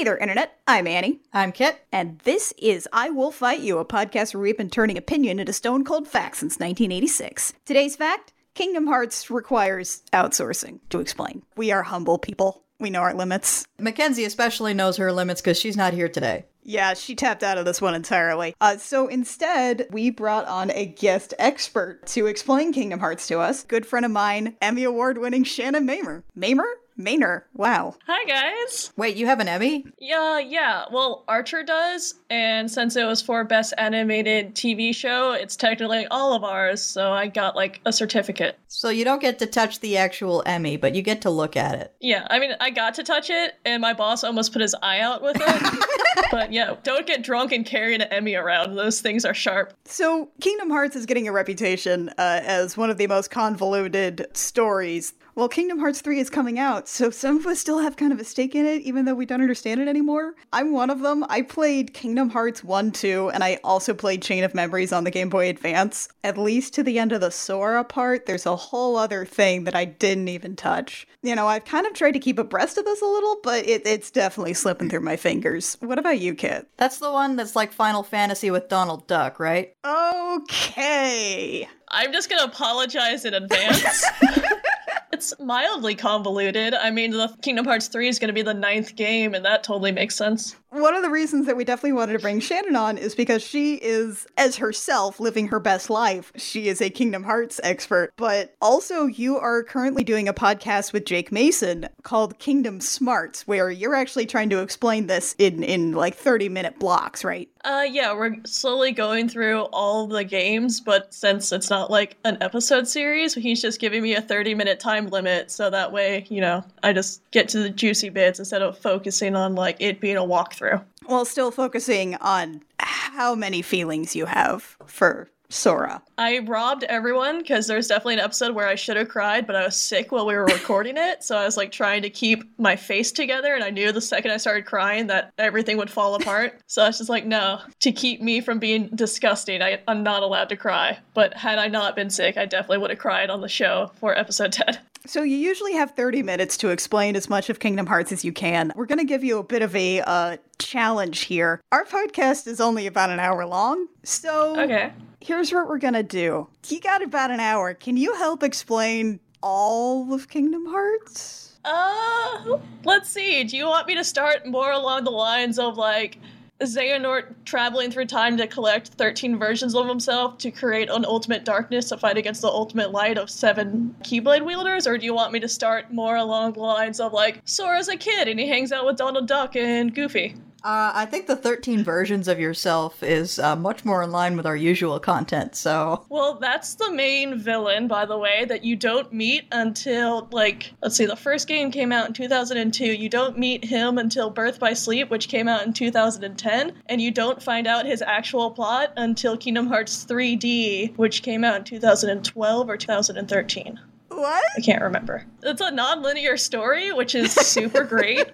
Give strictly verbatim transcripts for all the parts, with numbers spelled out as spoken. Hey there, Internet. I'm Annie. I'm Kit. And this is I Will Fight You, a podcast where we've been turning opinion into stone-cold facts since nineteen eighty-six. Today's fact, Kingdom Hearts requires outsourcing. To explain, we are humble people. We know our limits. Mackenzie especially knows her limits because she's not here today. Yeah, she tapped out of this one entirely. Uh, so instead, we brought on a guest expert to explain Kingdom Hearts to us. Good friend of mine, Emmy Award-winning Shannon Mamer. Mamer? Maynor. Wow. Hi, guys. Wait, you have an Emmy? Yeah, yeah. Well, Archer does, and since it was for Best Animated T V Show, it's technically all of ours, so I got, like, a certificate. So you don't get to touch the actual Emmy, but you get to look at it. Yeah, I mean, I got to touch it, and my boss almost put his eye out with it. But yeah, don't get drunk and carry an Emmy around. Those things are sharp. So Kingdom Hearts is getting a reputation uh, as one of the most convoluted stories. Well, Kingdom Hearts three is coming out, so some of us still have kind of a stake in it, even though we don't understand it anymore. I'm one of them. I played Kingdom Hearts one, two, and I also played Chain of Memories on the Game Boy Advance. At least to the end of the Sora part, there's a whole other thing that I didn't even touch. You know, I've kind of tried to keep abreast of this a little, but it, it's definitely slipping through my fingers. What about you, Kit? That's the one that's like Final Fantasy with Donald Duck, right? Okay. I'm just going to apologize in advance. It's mildly convoluted. I mean, the Kingdom Hearts three is going to be the ninth game, and that totally makes sense. One of the reasons that we definitely wanted to bring Shannon on is because she is, as herself, living her best life. She is a Kingdom Hearts expert, but also you are currently doing a podcast with Jake Mason called Kingdom Smarts, where you're actually trying to explain this in, in like thirty-minute blocks, right? Uh, yeah, we're slowly going through all the games, but since it's not like an episode series, he's just giving me a thirty-minute time limit, so that way, you know, I just get to the juicy bits instead of focusing on like it being a walkthrough. While still focusing on how many feelings you have for Sora. I robbed everyone because there's definitely an episode where I should have cried, but I was sick while we were recording it. So I was like trying to keep my face together. And I knew the second I started crying that everything would fall apart. So I was just like, no, to keep me from being disgusting, I, I'm not allowed to cry. But had I not been sick, I definitely would have cried on the show for episode ten. So you usually have thirty minutes to explain as much of Kingdom Hearts as you can. We're going to give you a bit of a uh, challenge here. Our podcast is only about an hour long. So okay. Here's what we're going to do. You got about an hour. Can you help explain all of Kingdom Hearts? Uh, let's see. Do you want me to start more along the lines of like Xehanort traveling through time to collect thirteen versions of himself to create an ultimate darkness to fight against the ultimate light of seven Keyblade wielders? Or do you want me to start more along the lines of, like, Sora's a kid and he hangs out with Donald Duck and Goofy? Uh, I think the thirteen versions of yourself is uh, much more in line with our usual content, so... Well, that's the main villain, by the way, that you don't meet until, like... Let's see, the first game came out in two thousand two. You don't meet him until Birth by Sleep, which came out in two thousand ten. And you don't find out his actual plot until Kingdom Hearts three D, which came out in two thousand twelve or two thousand thirteen. What? I can't remember. It's a non-linear story, which is super great.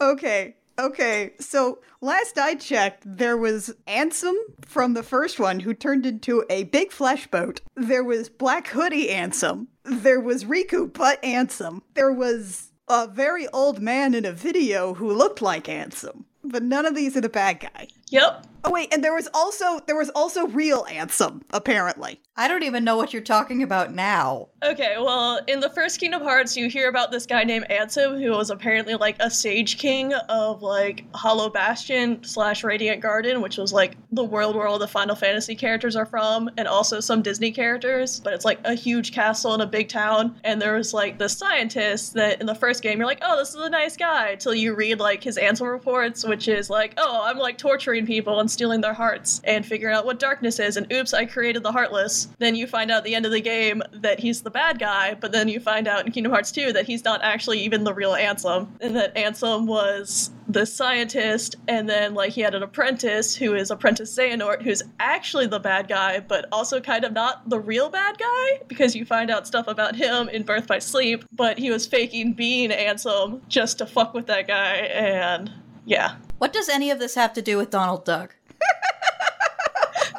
Okay. Okay, so last I checked, there was Ansem from the first one who turned into a big flesh boat. There was Black Hoodie Ansem. There was Riku but Ansem. There was a very old man in a video who looked like Ansem. But none of these are the bad guy. Yep. Oh wait, and there was also there was also real Ansem, apparently. I don't even know what you're talking about now. Okay, well, in the first Kingdom Hearts, you hear about this guy named Ansem, who was apparently like a Sage King of like Hollow Bastion slash Radiant Garden, which was like the world where all the Final Fantasy characters are from, and also some Disney characters. But it's like a huge castle in a big town, and there was like the scientist that in the first game you're like, oh, this is a nice guy, till you read like his Ansem reports, which is like, oh, I'm like torturing people and stealing their hearts and figuring out what darkness is, and oops, I created the Heartless. Then you find out at the end of the game that he's the bad guy, but then you find out in Kingdom Hearts two that he's not actually even the real Ansem, and that Ansem was the scientist, and then like he had an apprentice who is Apprentice Xehanort, who's actually the bad guy, but also kind of not the real bad guy, because you find out stuff about him in Birth by Sleep, but he was faking being Ansem just to fuck with that guy, and yeah. What does any of this have to do with Donald Duck?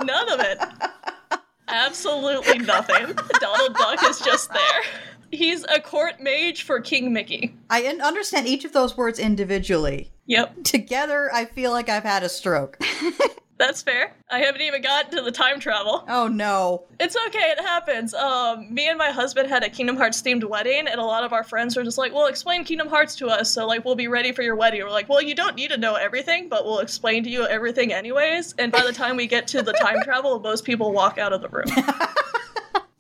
None of it. Absolutely nothing. Donald Duck is just there. He's a court mage for King Mickey. I understand each of those words individually. Yep. Together, I feel like I've had a stroke. That's fair. I haven't even gotten to the time travel. Oh, no. It's okay. It happens. Um, me and my husband had a Kingdom Hearts-themed wedding, and a lot of our friends were just like, well, explain Kingdom Hearts to us, so, like, we'll be ready for your wedding. We're like, well, you don't need to know everything, but we'll explain to you everything anyways, and by the time we get to the time travel, most people walk out of the room.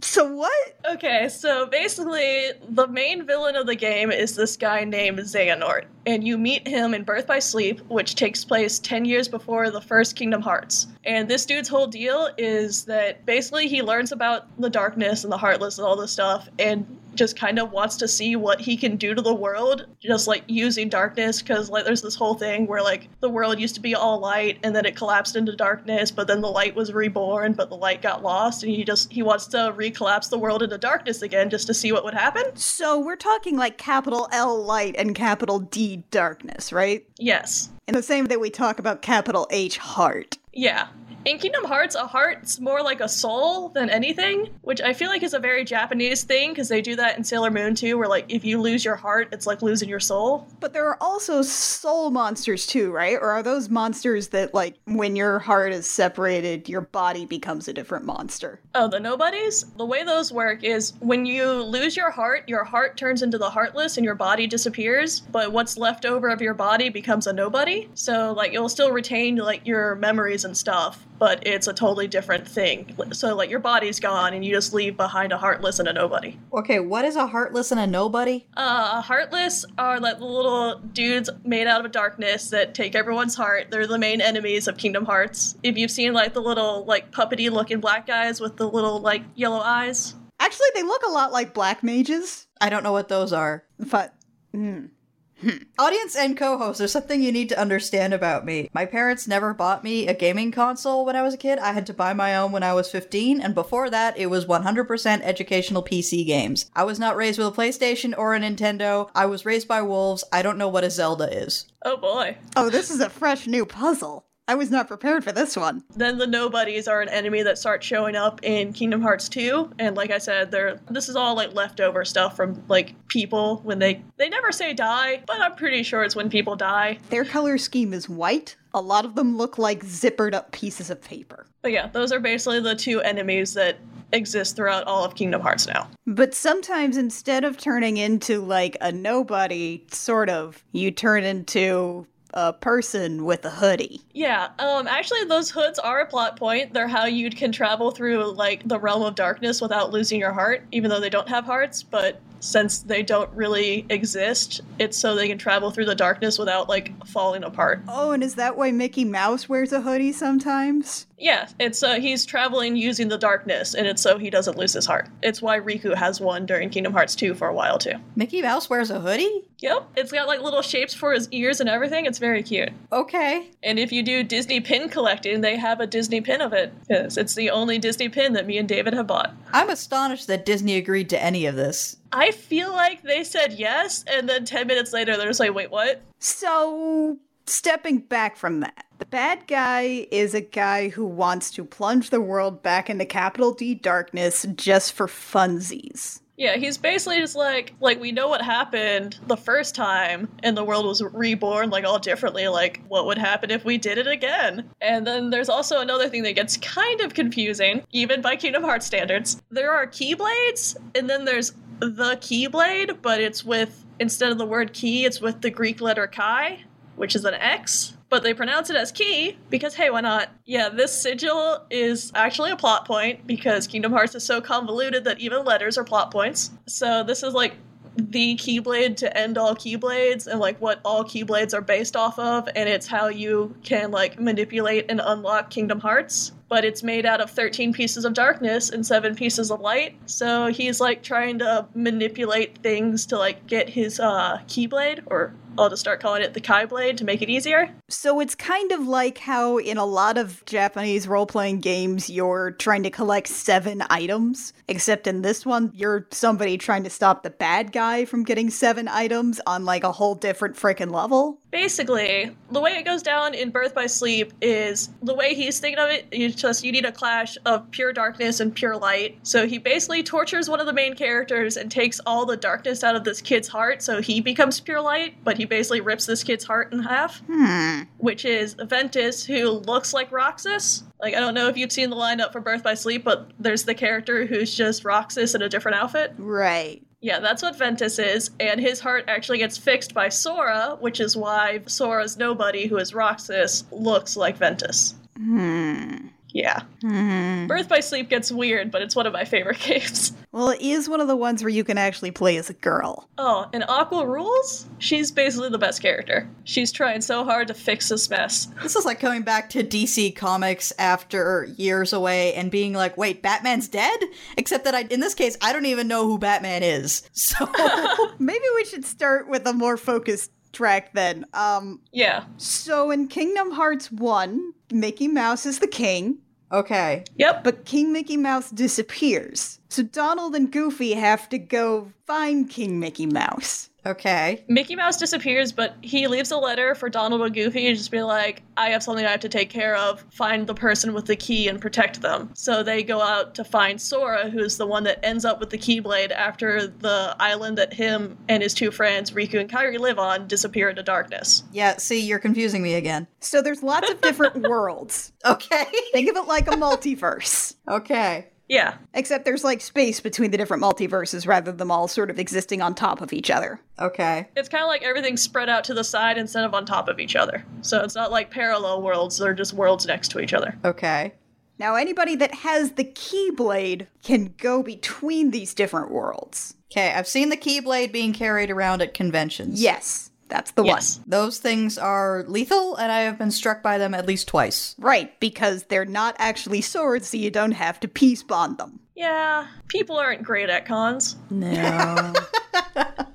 So what? Okay, so basically, the main villain of the game is this guy named Xehanort, and you meet him in Birth by Sleep, which takes place ten years before the first Kingdom Hearts. And this dude's whole deal is that basically he learns about the darkness and the Heartless and all this stuff, and just kind of wants to see what he can do to the world, just like using darkness, because like there's this whole thing where like the world used to be all light and then it collapsed into darkness, but then the light was reborn, but the light got lost, and he just he wants to re-collapse the world into darkness again just to see what would happen. So we're talking like capital L light and capital D darkness, right? Yes. In the same way we talk about capital H heart. Yeah. In Kingdom Hearts, a heart's more like a soul than anything, which I feel like is a very Japanese thing, because they do that in Sailor Moon, too, where, like, if you lose your heart, it's like losing your soul. But there are also soul monsters, too, right? Or are those monsters that, like, when your heart is separated, your body becomes a different monster? Oh, the nobodies? The way those work is when you lose your heart, your heart turns into the Heartless and your body disappears, but what's left over of your body becomes a nobody. So, like, you'll still retain, like, your memories and stuff, but it's a totally different thing. So, like, your body's gone, and you just leave behind a Heartless and a nobody. Okay, what is a Heartless and a nobody? Uh, a Heartless are, like, little dudes made out of darkness that take everyone's heart. They're the main enemies of Kingdom Hearts. If you've seen, like, the little, like, puppety-looking black guys with the little, like, yellow eyes. Actually, they look a lot like black mages. I don't know what those are, but... Mm. Hmm. Audience and co-hosts, there's something you need to understand about me. My parents never bought me a gaming console when I was a kid. I had to buy my own when I was fifteen, and before that, it was one hundred percent educational P C games. I was not raised with a PlayStation or a Nintendo. I was raised by wolves. I don't know what a Zelda is. Oh boy. Oh, this is a fresh new puzzle. I was not prepared for this one. Then the nobodies are an enemy that start showing up in Kingdom Hearts two. And like I said, they're this is all like leftover stuff from like people when they, they never say die, but I'm pretty sure it's when people die. Their color scheme is white. A lot of them look like zippered up pieces of paper. But yeah, those are basically the two enemies that exist throughout all of Kingdom Hearts now. But sometimes instead of turning into like a nobody, sort of, you turn into... a person with a hoodie. Yeah, um, actually those hoods are a plot point. They're how you can travel through, like, the realm of darkness without losing your heart, even though they don't have hearts, but since they don't really exist, it's so they can travel through the darkness without, like, falling apart. Oh, and is that why Mickey Mouse wears a hoodie sometimes? Yeah, it's, uh, he's traveling using the darkness, and it's so he doesn't lose his heart. It's why Riku has one during Kingdom Hearts two for a while, too. Mickey Mouse wears a hoodie? Yep. It's got, like, little shapes for his ears and everything. It's very cute. Okay. And if you do Disney pin collecting, they have a Disney pin of it. Yes, it's the only Disney pin that me and David have bought. I'm astonished that Disney agreed to any of this. I feel like they said yes, and then ten minutes later, they're just like, wait, what? So, stepping back from that, the bad guy is a guy who wants to plunge the world back into capital D darkness just for funsies. Yeah, he's basically just like, like, we know what happened the first time, and the world was reborn, like, all differently, like, what would happen if we did it again? And then there's also another thing that gets kind of confusing, even by Kingdom Hearts standards. There are Keyblades, and then there's the Keyblade, but it's with, instead of the word key, it's with the Greek letter chi, which is an X. But they pronounce it as key, because hey, why not? Yeah, this sigil is actually a plot point, because Kingdom Hearts is so convoluted that even letters are plot points. So this is like the Keyblade to end all Keyblades, and like what all Keyblades are based off of, and it's how you can like manipulate and unlock Kingdom Hearts. But it's made out of thirteen pieces of darkness and seven pieces of light. So he's like trying to manipulate things to like get his uh, Keyblade, or I'll just start calling it the Kai Blade to make it easier. So it's kind of like how in a lot of Japanese role-playing games, you're trying to collect seven items, except in this one, you're somebody trying to stop the bad guy from getting seven items on like a whole different freaking level. Basically, the way it goes down in Birth by Sleep is, the way he's thinking of it, you just, you need a clash of pure darkness and pure light. So he basically tortures one of the main characters and takes all the darkness out of this kid's heart, so he becomes pure light, but he basically rips this kid's heart in half. Hmm. Which is Ventus, who looks like Roxas. Like, I don't know if you'd seen the lineup for Birth by Sleep, but there's the character who's just Roxas in a different outfit. Right. Yeah, that's what Ventus is, and his heart actually gets fixed by Sora, which is why Sora's nobody, who is Roxas, looks like Ventus. Hmm. Yeah. Hmm. Birth by Sleep gets weird, but it's one of my favorite games. Well, it is one of the ones where you can actually play as a girl. Oh, and Aqua rules? She's basically the best character. She's trying so hard to fix this mess. This is like coming back to D C Comics after years away and being like, wait, Batman's dead? Except that I, in this case, I don't even know who Batman is. So maybe we should start with a more focused track then. Um, yeah. So in Kingdom Hearts one, Mickey Mouse is the king. Okay. Yep. But King Mickey Mouse disappears. So Donald and Goofy have to go find King Mickey Mouse. Okay. Mickey Mouse disappears, but he leaves a letter for Donald and Goofy and just be like, I have something I have to take care of. Find the person with the key and protect them. So they go out to find Sora, who's the one that ends up with the Keyblade after the island that him and his two friends, Riku and Kairi, live on disappear into darkness. Yeah, see, you're confusing me again. So there's lots of different worlds. Okay. Think of it like a multiverse. Okay. Yeah. Except there's, like, space between the different multiverses rather than them all sort of existing on top of each other. Okay. It's kind of like everything's spread out to the side instead of on top of each other. So it's not like parallel worlds, they're just worlds next to each other. Okay. Now, anybody that has the Keyblade can go between these different worlds. Okay, I've seen the Keyblade being carried around at conventions. Yes, that's the yes. one. Those things are lethal, and I have been struck by them at least twice. Right, because they're not actually swords, so you don't have to peace bond them. Yeah, people aren't great at cons. No.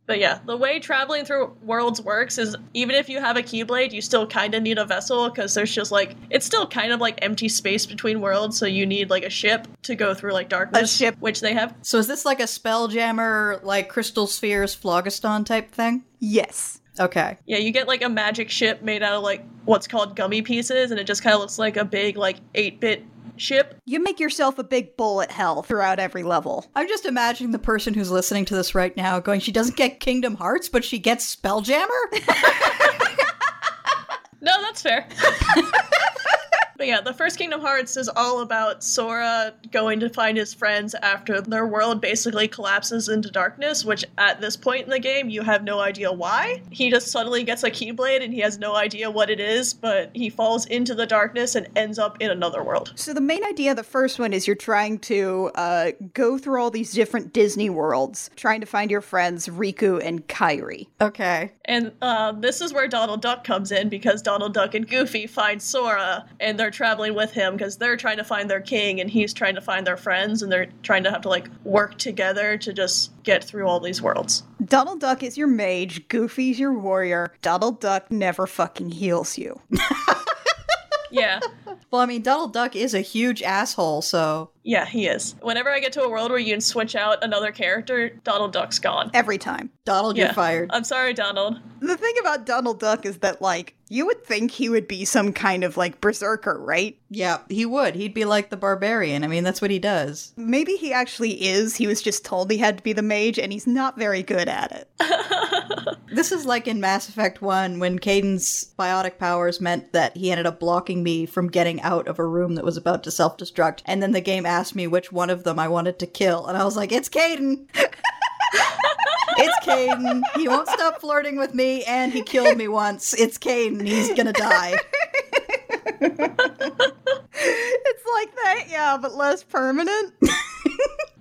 But yeah, the way traveling through worlds works is, even if you have a Keyblade, you still kind of need a vessel, because there's just like, it's still kind of like empty space between worlds, so you need like a ship to go through like darkness. A ship. Which they have. So is this like a Spelljammer, like Crystal Spheres, Phlogiston type thing? Yes. Okay. Yeah, you get like a magic ship made out of like what's called gummy pieces, and it just kind of looks like a big like eight-bit ship. You make yourself a big bullet hell throughout every level. I'm just imagining the person who's listening to this right now going, she doesn't get Kingdom Hearts, but she gets Spelljammer? No, that's fair. But yeah, the first Kingdom Hearts is all about Sora going to find his friends after their world basically collapses into darkness, which at this point in the game, you have no idea why. He just suddenly gets a Keyblade and he has no idea what it is, but he falls into the darkness and ends up in another world. So the main idea of the first one is you're trying to uh, go through all these different Disney worlds, trying to find your friends Riku and Kairi. Okay. And uh, this is where Donald Duck comes in, because Donald Duck and Goofy find Sora, and they're They're traveling with him because they're trying to find their king and he's trying to find their friends, and they're trying to have to like work together to just get through all these worlds. Donald Duck is your mage, Goofy's your warrior. Donald Duck never fucking heals you. Yeah. Well, I mean, Donald Duck is a huge asshole, so... Yeah, he is. Whenever I get to a world where you can switch out another character, Donald Duck's gone. Every time. Donald, yeah. You're fired. I'm sorry, Donald. The thing about Donald Duck is that, like, you would think he would be some kind of, like, berserker, right? Yeah, he would. He'd be like the barbarian. I mean, that's what he does. Maybe he actually is. He was just told he had to be the mage, and he's not very good at it. This is like in Mass Effect one, when Caden's biotic powers meant that he ended up blocking me from getting out of a room that was about to self-destruct, and then the game asked me which one of them I wanted to kill, and I was like, it's Caden! It's Caden! He won't stop flirting with me, and he killed me once. It's Caden. He's gonna die. It's like that, yeah, but less permanent.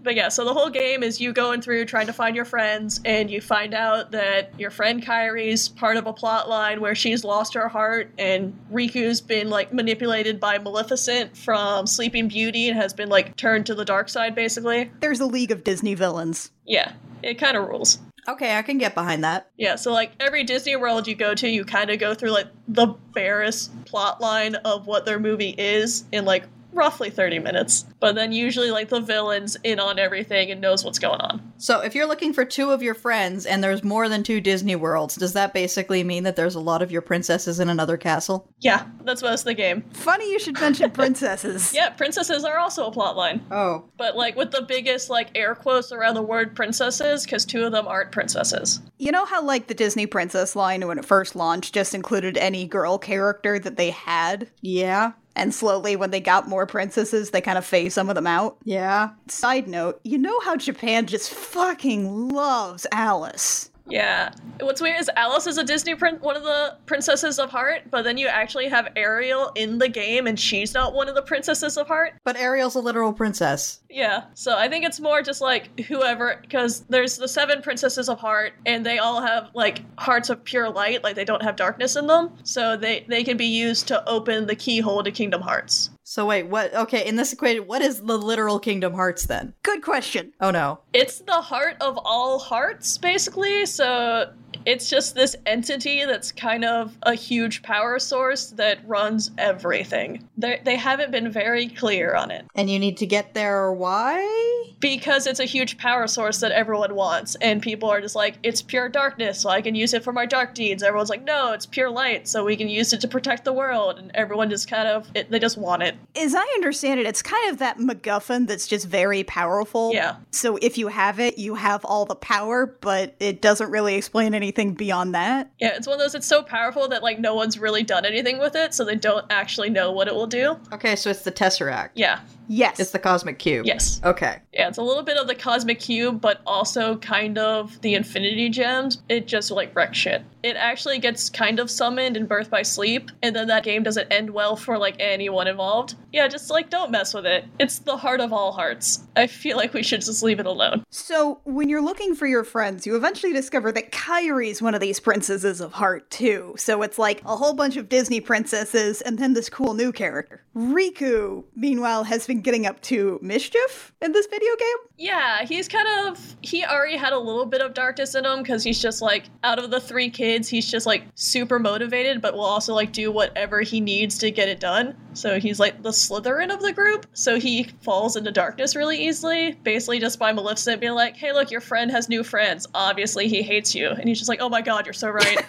But yeah, so the whole game is you going through trying to find your friends, and you find out that your friend Kairi's part of a plot line where she's lost her heart, and Riku's been like manipulated by Maleficent from Sleeping Beauty and has been like turned to the dark side basically. There's a league of Disney villains. Yeah, it kind of rules. Okay, I can get behind that. Yeah, so like every Disney world you go to, you kind of go through like the barest plot line of what their movie is in like roughly thirty minutes. But then usually, like, the villain's in on everything and knows what's going on. So if you're looking for two of your friends and there's more than two Disney worlds, does that basically mean that there's a lot of your princesses in another castle? Yeah, that's most of the game. Funny you should mention princesses. Yeah, princesses are also a plotline. Oh. But, like, with the biggest, like, air quotes around the word princesses, because two of them aren't princesses. You know how, like, the Disney princess line, when it first launched, just included any girl character that they had? Yeah. And slowly, when they got more princesses, they kind of phase some of them out. Yeah. Side note, you know how Japan just fucking loves Alice. Yeah. What's weird is Alice is a Disney prin- one of the princesses of heart, but then you actually have Ariel in the game and she's not one of the princesses of heart. But Ariel's a literal princess. Yeah. So I think it's more just like whoever, because there's the seven princesses of heart and they all have like hearts of pure light, like they don't have darkness in them. So they, they can be used to open the keyhole to Kingdom Hearts. So wait, what? Okay, in this equation, what is the literal Kingdom Hearts then? Good question. Oh no. It's the heart of all hearts, basically. So it's just this entity that's kind of a huge power source that runs everything. They're, they haven't been very clear on it. And you need to get there, why? Because it's a huge power source that everyone wants. And people are just like, it's pure darkness, so I can use it for my dark deeds. Everyone's like, no, it's pure light, so we can use it to protect the world. And everyone just kind of, it, they just want it. As I understand it, it's kind of that MacGuffin that's just very powerful. Yeah. So if you have it, you have all the power, but it doesn't really explain anything. Anything beyond that. Yeah, it's one of those, it's so powerful that like no one's really done anything with it, so they don't actually know what it will do. Okay, so it's the Tesseract. Yeah. Yes. It's the Cosmic Cube. Yes. Okay. Yeah, it's a little bit of the Cosmic Cube, but also kind of the Infinity Gems. It just like wrecks shit. It actually gets kind of summoned in Birth by Sleep, and then that game doesn't end well for like anyone involved. Yeah, just like don't mess with it. It's the heart of all hearts. I feel like we should just leave it alone. So when you're looking for your friends, you eventually discover that Kairi is one of these princesses of heart too. So it's like a whole bunch of Disney princesses and then this cool new character. Riku, meanwhile, has been getting up to mischief in this video game? Yeah, he's kind of, he already had a little bit of darkness in him because he's just like, out of the three kids, he's just like super motivated, but will also like do whatever he needs to get it done. So he's like the Slytherin of the group. So he falls into darkness really easily, basically just by Maleficent being like, hey, look, your friend has new friends. Obviously he hates you. And he's just like, oh my God, you're so right.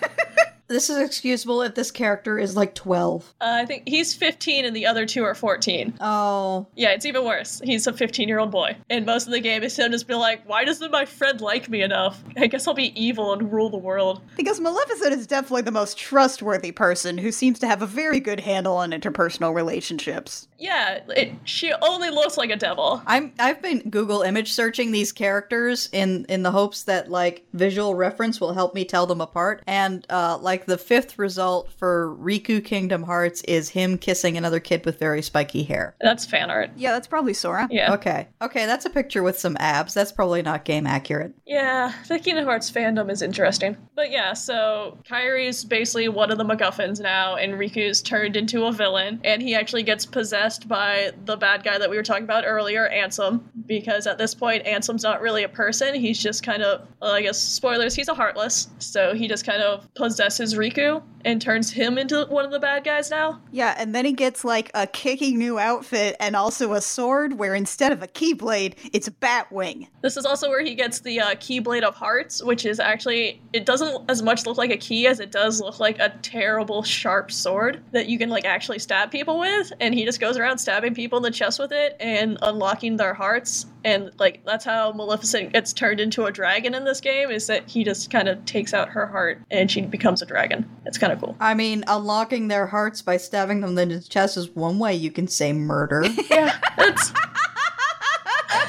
This is excusable if this character is like twelve. Uh, I think he's fifteen and the other two are fourteen. Oh. Yeah, it's even worse. He's a fifteen-year-old boy. And most of the game is him just being like, why doesn't my friend like me enough? I guess I'll be evil and rule the world. Because Maleficent is definitely the most trustworthy person who seems to have a very good handle on interpersonal relationships. Yeah, it, she only looks like a devil. I'm, I've been Google image searching these characters in, in the hopes that, like, visual reference will help me tell them apart. And, uh, like, Like the fifth result for Riku Kingdom Hearts is him kissing another kid with very spiky hair. That's fan art. Yeah, that's probably Sora. Yeah. Okay. Okay, that's a picture with some abs. That's probably not game accurate. Yeah, the Kingdom Hearts fandom is interesting. But yeah, so Kairi's basically one of the MacGuffins now, and Riku's turned into a villain, and he actually gets possessed by the bad guy that we were talking about earlier, Ansem, because at this point, Ansem's not really a person. He's just kind of, well, I guess, spoilers, he's a Heartless, so he just kind of possesses Riku and turns him into one of the bad guys now. Yeah, and then he gets like a kicking new outfit and also a sword where instead of a Keyblade, it's a Batwing. This is also where he gets the uh, Keyblade of Hearts, which is actually, it doesn't as much look like a key as it does look like a terrible sharp sword that you can like actually stab people with, and he just goes around stabbing people in the chest with it and unlocking their hearts. And like that's how Maleficent gets turned into a dragon in this game, is that he just kind of takes out her heart and she becomes a dragon. dragon. It's kind of cool. I mean, unlocking their hearts by stabbing them in the chest is one way you can say murder. Yeah. That's,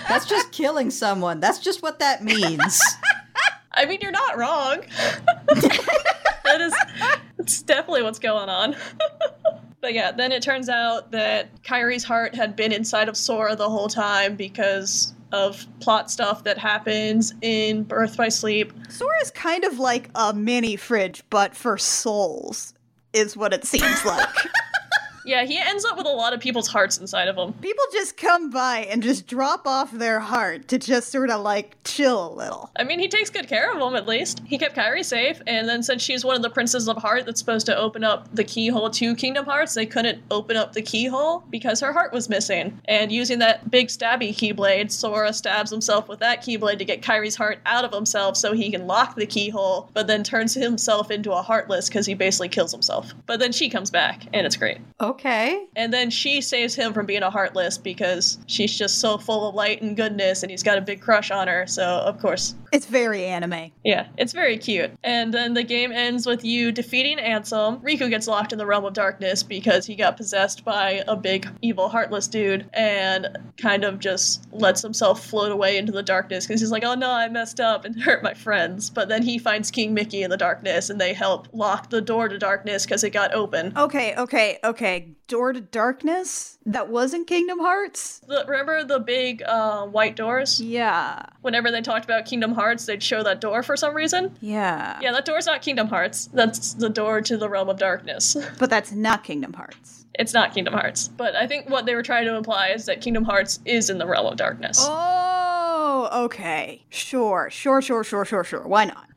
that's just killing someone. That's just what that means. I mean, you're not wrong. That is, that's definitely what's going on. But yeah, then it turns out that Kairi's heart had been inside of Sora the whole time because of plot stuff that happens in Birth by Sleep. Sora's kind of like a mini fridge, but for souls, is what it seems like. Yeah, he ends up with a lot of people's hearts inside of him. People just come by and just drop off their heart to just sort of like chill a little. I mean, he takes good care of them at least. He kept Kairi safe, and then since she's one of the princesses of heart that's supposed to open up the keyhole to Kingdom Hearts, they couldn't open up the keyhole because her heart was missing. And using that big stabby keyblade, Sora stabs himself with that keyblade to get Kairi's heart out of himself so he can lock the keyhole, but then turns himself into a Heartless because he basically kills himself. But then she comes back, and it's great. Okay. And then she saves him from being a Heartless because she's just so full of light and goodness, and he's got a big crush on her, so of course. It's very anime. Yeah, it's very cute. And then the game ends with you defeating Ansem. Riku gets locked in the realm of darkness because he got possessed by a big evil Heartless dude and kind of just lets himself float away into the darkness because he's like, oh no, I messed up and hurt my friends. But then he finds King Mickey in the darkness and they help lock the door to darkness because it got open. Okay, okay, okay. Door to darkness? That wasn't Kingdom Hearts? The, remember the big uh, white doors? Yeah. Whenever they talked about Kingdom Hearts, they'd show that door for some reason. Yeah. Yeah, that door's not Kingdom Hearts. That's the door to the realm of darkness. But that's not Kingdom Hearts. It's not Kingdom Hearts. But I think what they were trying to imply is that Kingdom Hearts is in the realm of darkness. Oh, okay. Sure, sure, sure, sure, sure, sure. Why not?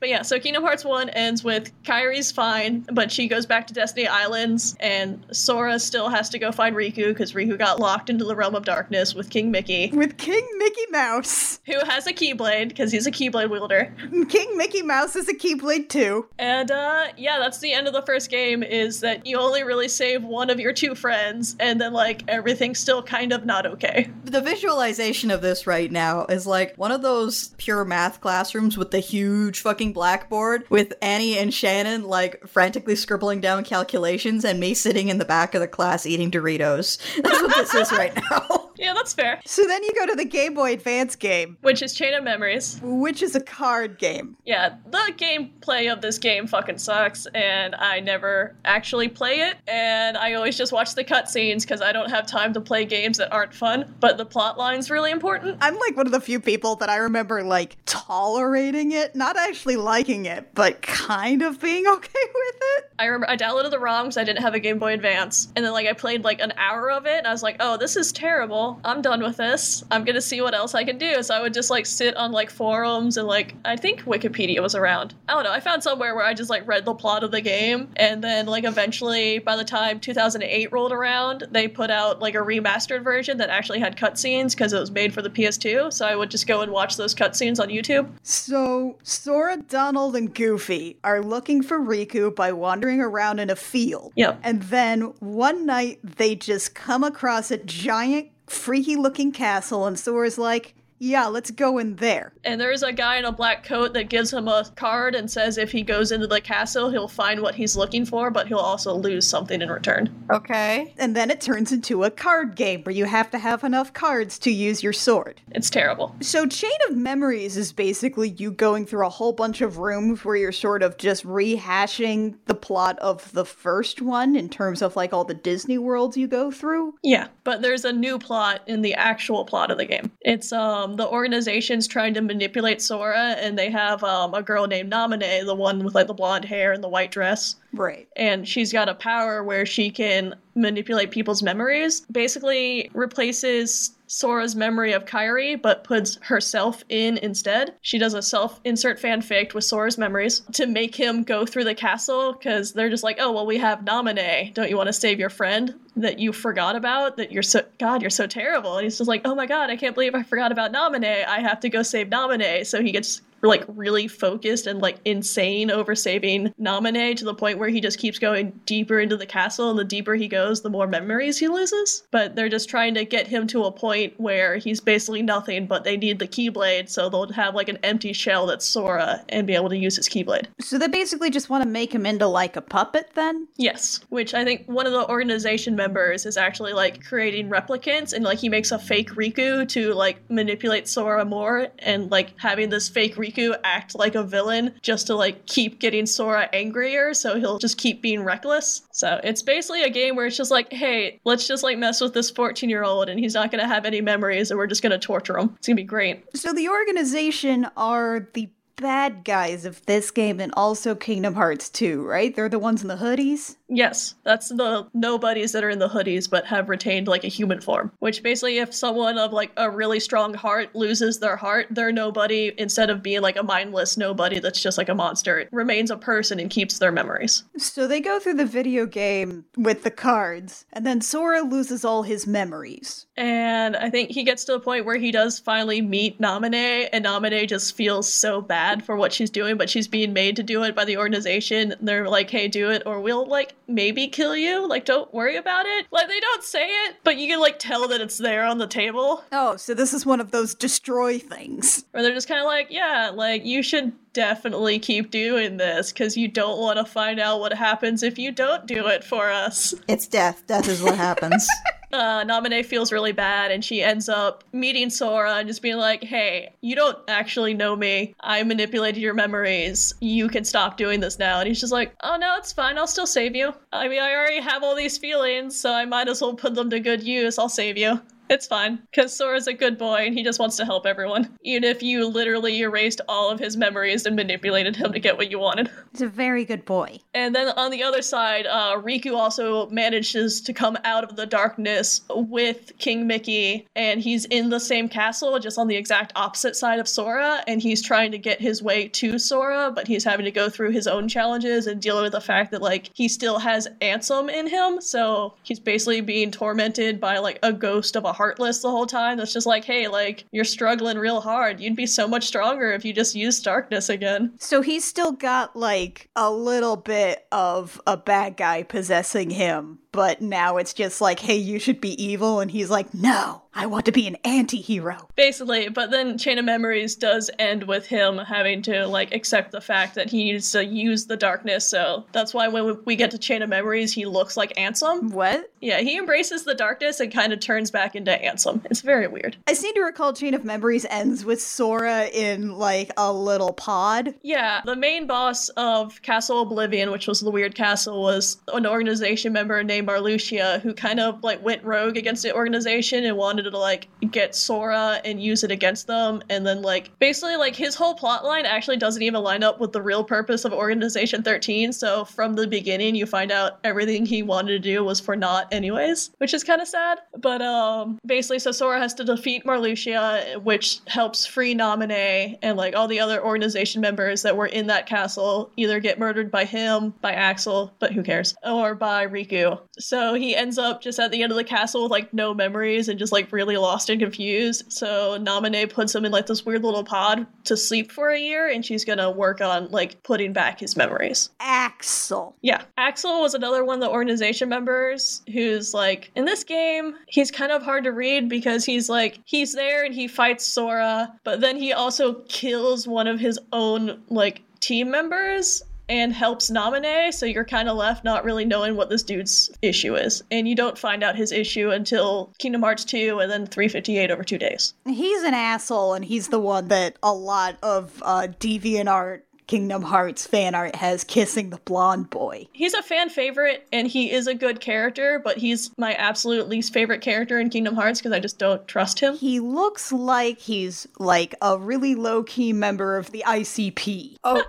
But yeah, so Kingdom Hearts one ends with Kairi's fine, but she goes back to Destiny Islands, and Sora still has to go find Riku, because Riku got locked into the realm of darkness with King Mickey. With King Mickey Mouse. Who has a Keyblade, because he's a Keyblade wielder. King Mickey Mouse is a Keyblade too. And uh, yeah, that's the end of the first game, is that you only really save one of your two friends, and then like, everything's still kind of not okay. The visualization of this right now is like one of those pure math classrooms with the huge fucking blackboard with Annie and Shannon like frantically scribbling down calculations and me sitting in the back of the class eating Doritos. That's what this is right now. Yeah, that's fair. So then you go to the Game Boy Advance game. Which is Chain of Memories. Which is a card game. Yeah, the gameplay of this game fucking sucks, and I never actually play it, and I always just watch the cutscenes because I don't have time to play games that aren't fun, but the plot line's really important. I'm like one of the few people that I remember like tolerating it, not actually liking it, but kind of being okay with it. I remember I downloaded the ROM because I didn't have a Game Boy Advance, and then like I played like an hour of it, and I was like, oh, this is terrible. I'm done with this. I'm gonna see what else I can do. So I would just like sit on like forums and like, I think Wikipedia was around. I don't know. I found somewhere where I just like read the plot of the game, and then like eventually by the time two thousand eight rolled around, they put out like a remastered version that actually had cutscenes because it was made for the P S two. So I would just go and watch those cutscenes on YouTube. So Sora, Donald, and Goofy are looking for Riku by wandering around in a field. Yep. And then one night they just come across a giant freaky looking castle, and Sora's like, yeah, let's go in there. And there's a guy in a black coat that gives him a card and says if he goes into the castle, he'll find what he's looking for, but he'll also lose something in return. Okay. And then it turns into a card game where you have to have enough cards to use your sword. It's terrible. So Chain of Memories is basically you going through a whole bunch of rooms where you're sort of just rehashing the plot of the first one in terms of like all the Disney worlds you go through. Yeah, but there's a new plot in the actual plot of the game. It's, um, Um, the organization's trying to manipulate Sora, and they have um, a girl named Naminé, the one with like the blonde hair and the white dress. Right. And she's got a power where she can manipulate people's memories. Basically replaces Sora's memory of Kairi, but puts herself in instead. She does a self-insert fanfic with Sora's memories to make him go through the castle, because they're just like, oh, well, we have Naminé. Don't you want to save your friend that you forgot about? That you're so, God, you're so terrible. And he's just like, oh my God, I can't believe I forgot about Naminé. I have to go save Naminé. So he gets like really focused and like insane over saving Naminé to the point where he just keeps going deeper into the castle, and the deeper he goes, the more memories he loses. But they're just trying to get him to a point where he's basically nothing, but they need the Keyblade, so they'll have like an empty shell that's Sora and be able to use his Keyblade. So they basically just want to make him into like a puppet then? Yes, which I think one of the organization members is actually like creating replicants, and like he makes a fake Riku to like manipulate Sora more, and like having this fake Riku act like a villain just to like keep getting Sora angrier, so he'll just keep being reckless. So it's basically a game where it's just like, hey, let's just like mess with this fourteen year old and he's not gonna have any memories and we're just gonna torture him. It's gonna be great. So the organization are the bad guys of this game and also Kingdom Hearts two, right? They're the ones in the hoodies? Yes, that's the nobodies that are in the hoodies but have retained like a human form. Which basically if someone of like a really strong heart loses their heart, their nobody, instead of being like a mindless nobody that's just like a monster, it remains a person and keeps their memories. So they go through the video game with the cards, and then Sora loses all his memories. And I think he gets to the point where he does finally meet Naminé, and Naminé just feels so bad for what she's doing, but she's being made to do it by the organization. They're like, hey, do it, or we'll, like, maybe kill you. Like, don't worry about it. Like, they don't say it, but you can, like, tell that it's there on the table. Oh, so this is one of those destroy things. Or they're just kind of like, yeah, like, you should definitely keep doing this because you don't want to find out what happens if you don't do it for us. It's death. Death is what happens. Uh, Naminé feels really bad, and she ends up meeting Sora and just being like, hey, you don't actually know me. I manipulated your memories. You can stop doing this now. And he's just like, oh, no, it's fine. I'll still save you. I mean, I already have all these feelings, so I might as well put them to good use. I'll save you. It's fine, because Sora's a good boy and he just wants to help everyone. Even if you literally erased all of his memories and manipulated him to get what you wanted. He's a very good boy. And then on the other side, uh, Riku also manages to come out of the darkness with King Mickey, and he's in the same castle, just on the exact opposite side of Sora, and he's trying to get his way to Sora, but he's having to go through his own challenges and deal with the fact that, like, he still has Ansem in him, so he's basically being tormented by, like, a ghost of a Heartless the whole time that's just like, hey, like, you're struggling real hard. You'd be so much stronger if you just used darkness again. So he's still got, like, a little bit of a bad guy possessing him, but now it's just like, hey, you should be evil, and he's like, no, I want to be an anti-hero. Basically, but then Chain of Memories does end with him having to, like, accept the fact that he needs to use the darkness, so that's why when we get to Chain of Memories, he looks like Ansem. What? Yeah, he embraces the darkness and kind of turns back into Ansem. It's very weird. I seem to recall Chain of Memories ends with Sora in, like, a little pod. Yeah, the main boss of Castle Oblivion, which was the weird castle, was an organization member named Marluxia, who kind of, like, went rogue against the organization and wanted to, like, get Sora and use it against them, and then, like, basically, like, his whole plot line actually doesn't even line up with the real purpose of Organization thirteen, so from the beginning you find out everything he wanted to do was for naught anyways, which is kind of sad, but um, basically, so Sora has to defeat Marluxia, which helps free Naminé, and, like, all the other organization members that were in that castle either get murdered by him, by Axel, but who cares, or by Riku. So he ends up just at the end of the castle with, like, no memories and just, like, really lost and confused, so Naminé puts him in, like, this weird little pod to sleep for a year, and she's gonna work on, like, putting back his memories. Axel. Yeah. Axel was another one of the organization members who's, like, in this game, he's kind of hard to read because he's, like, he's there and he fights Sora, but then he also kills one of his own, like, team members and helps Naminé, so you're kind of left not really knowing what this dude's issue is. And you don't find out his issue until Kingdom Hearts two and then three fifty-eight over two days. He's an asshole, and he's the one that a lot of uh, DeviantArt Kingdom Hearts fan art has kissing the blonde boy. He's a fan favorite, and he is a good character, but he's my absolute least favorite character in Kingdom Hearts because I just don't trust him. He looks like he's, like, a really low-key member of the I C P. Oh,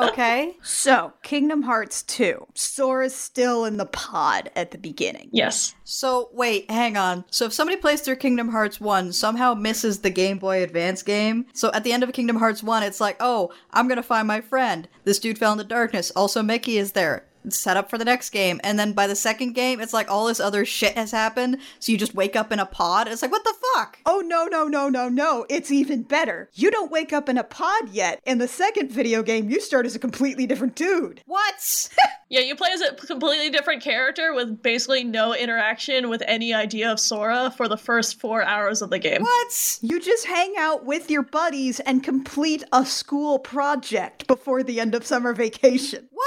okay. So, Kingdom Hearts two. Sora's still in the pod at the beginning. Yes. So, wait, hang on. So if somebody plays through Kingdom Hearts one, somehow misses the Game Boy Advance game, so at the end of Kingdom Hearts one, it's like, oh, I'm gonna find my friend. This dude fell in the darkness. Also, Mickey is there. Set up for the next game, and then by the second game it's like all this other shit has happened, so you just wake up in a pod. It's like, what the fuck? Oh no no no no no it's even better. You don't wake up in a pod yet. In the second video game you start as a completely different dude. What? Yeah, you play as a completely different character with basically no interaction with any idea of Sora for the first four hours of the game. What? You just hang out with your buddies and complete a school project before the end of summer vacation. What?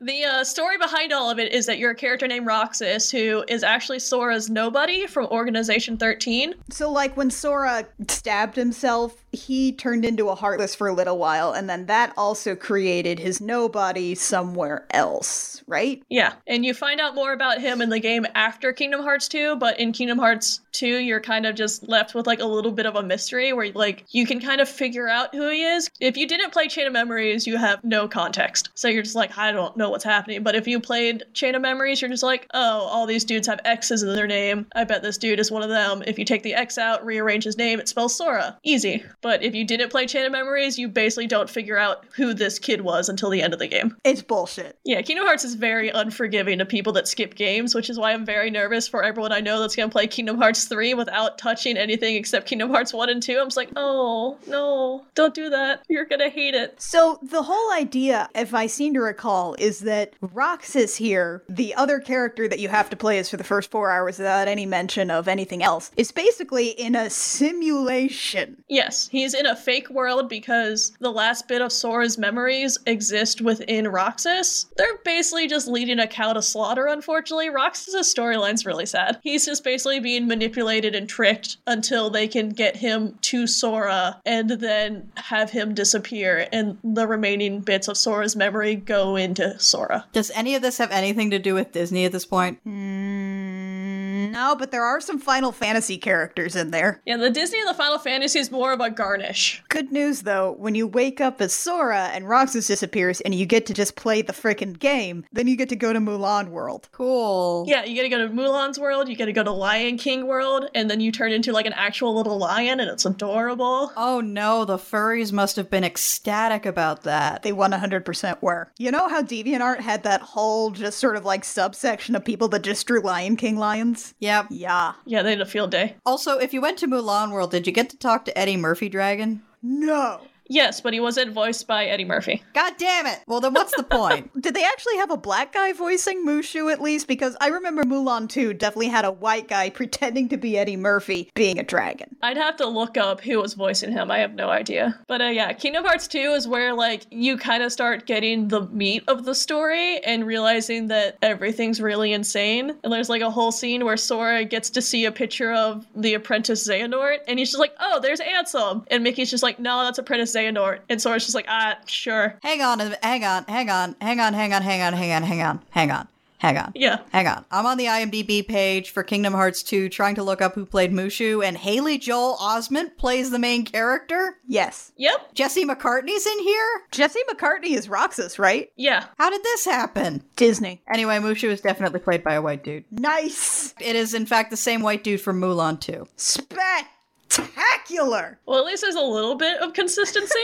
The uh, story behind all of it is that you're a character named Roxas, who is actually Sora's nobody from Organization thirteen. So, like, when Sora stabbed himself, he turned into a Heartless for a little while, and then that also created his nobody somewhere else. else, right? Yeah. And you find out more about him in the game after Kingdom Hearts two, but in Kingdom Hearts two, you're kind of just left with like a little bit of a mystery where like you can kind of figure out who he is. If you didn't play Chain of Memories, you have no context. So you're just like, I don't know what's happening. But if you played Chain of Memories, you're just like, oh, all these dudes have X's in their name. I bet this dude is one of them. If you take the X out, rearrange his name, it spells Sora. Easy. But if you didn't play Chain of Memories, you basically don't figure out who this kid was until the end of the game. It's bullshit. Yeah, Kingdom Hearts is very unforgiving to people that skip games, which is why I'm very nervous for everyone I know that's going to play Kingdom Hearts three without touching anything except Kingdom Hearts one and two. I'm just like, oh, no, don't do that. You're going to hate it. So the whole idea, if I seem to recall, is that Roxas here, the other character that you have to play as for the first four hours without any mention of anything else, is basically in a simulation. Yes, he's in a fake world because the last bit of Sora's memories exist within Roxas. They're basically just leading a cow to slaughter, unfortunately. Roxas's storyline's really sad. He's just basically being manipulated and tricked until they can get him to Sora and then have him disappear, and the remaining bits of Sora's memory go into Sora. Does any of this have anything to do with Disney at this point? Mm, no, but there are some Final Fantasy characters in there. Yeah, the Disney and the Final Fantasy is more of a garnish. Good news, though, when you wake up as Sora and Roxas disappears and you get to just play the frickin' game, then you get to go to Mulan World. Cool. Yeah, you get to go to Mulan's World, you get to go to Lion King World, and then you turn into like an actual little lion and it's adorable. Oh no, the furries must have been ecstatic about that. They one hundred percent were. You know how DeviantArt had that whole just sort of like subsection of people that just drew Lion King lions? Yep. Yeah. Yeah, they had a field day. Also, if you went to Mulan World, did you get to talk to Eddie Murphy Dragon? No. Yes, but he wasn't voiced by Eddie Murphy. God damn it! Well, then what's the point? Did they actually have a black guy voicing Mushu at least? Because I remember Mulan two definitely had a white guy pretending to be Eddie Murphy being a dragon. I'd have to look up who was voicing him. I have no idea. But uh, yeah, Kingdom Hearts two is where like you kind of start getting the meat of the story and realizing that everything's really insane. And there's like a whole scene where Sora gets to see a picture of the apprentice Xehanort, and he's just like, oh, there's Ansem. And Mickey's just like, no, that's apprentice Xehanort. Xehanort. And Sora's just like, ah, sure. Hang on, hang on, hang on, hang on, hang on, hang on, hang on, hang on, hang on. Hang on. Yeah. Hang on. I'm on the I M D B page for Kingdom Hearts two trying to look up who played Mushu, and Haley Joel Osment plays the main character? Yes. Yep. Jesse McCartney's in here? Jesse McCartney is Roxas, right? Yeah. How did this happen? Disney. Anyway, Mushu is definitely played by a white dude. Nice! It is, in fact, the same white dude from Mulan two. Spec! Spectacular! Well, at least there's a little bit of consistency.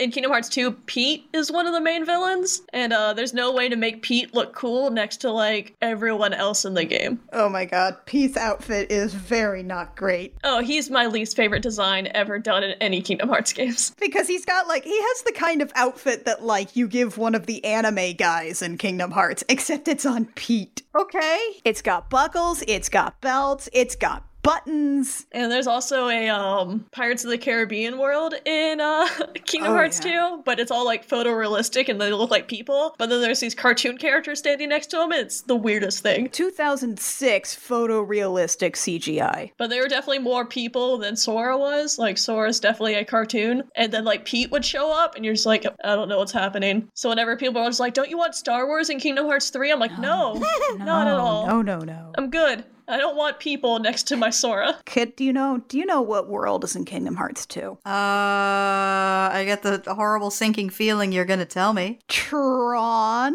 In Kingdom Hearts two, Pete is one of the main villains, and uh, there's no way to make Pete look cool next to, like, everyone else in the game. Oh my god, Pete's outfit is very not great. Oh, he's my least favorite design ever done in any Kingdom Hearts games. Because he's got, like, he has the kind of outfit that, like, you give one of the anime guys in Kingdom Hearts, except it's on Pete. Okay? It's got buckles, it's got belts, it's got buttons. And there's also a um, Pirates of the Caribbean world in uh, Kingdom oh, Hearts yeah. two, but it's all like photorealistic and they look like people. But then there's these cartoon characters standing next to them. And it's the weirdest thing. two thousand six photorealistic C G I. But there were definitely more people than Sora was. Like Sora's definitely a cartoon. And then like Pete would show up and you're just like, I don't know what's happening. So whenever people are just like, don't you want Star Wars in Kingdom Hearts three? I'm like, no, no not at all. No, no, no. I'm good. I don't want people next to my Sora. Kid, do you know do you know what world is in Kingdom Hearts two? Uh, I get the, the horrible sinking feeling you're gonna tell me. Tron?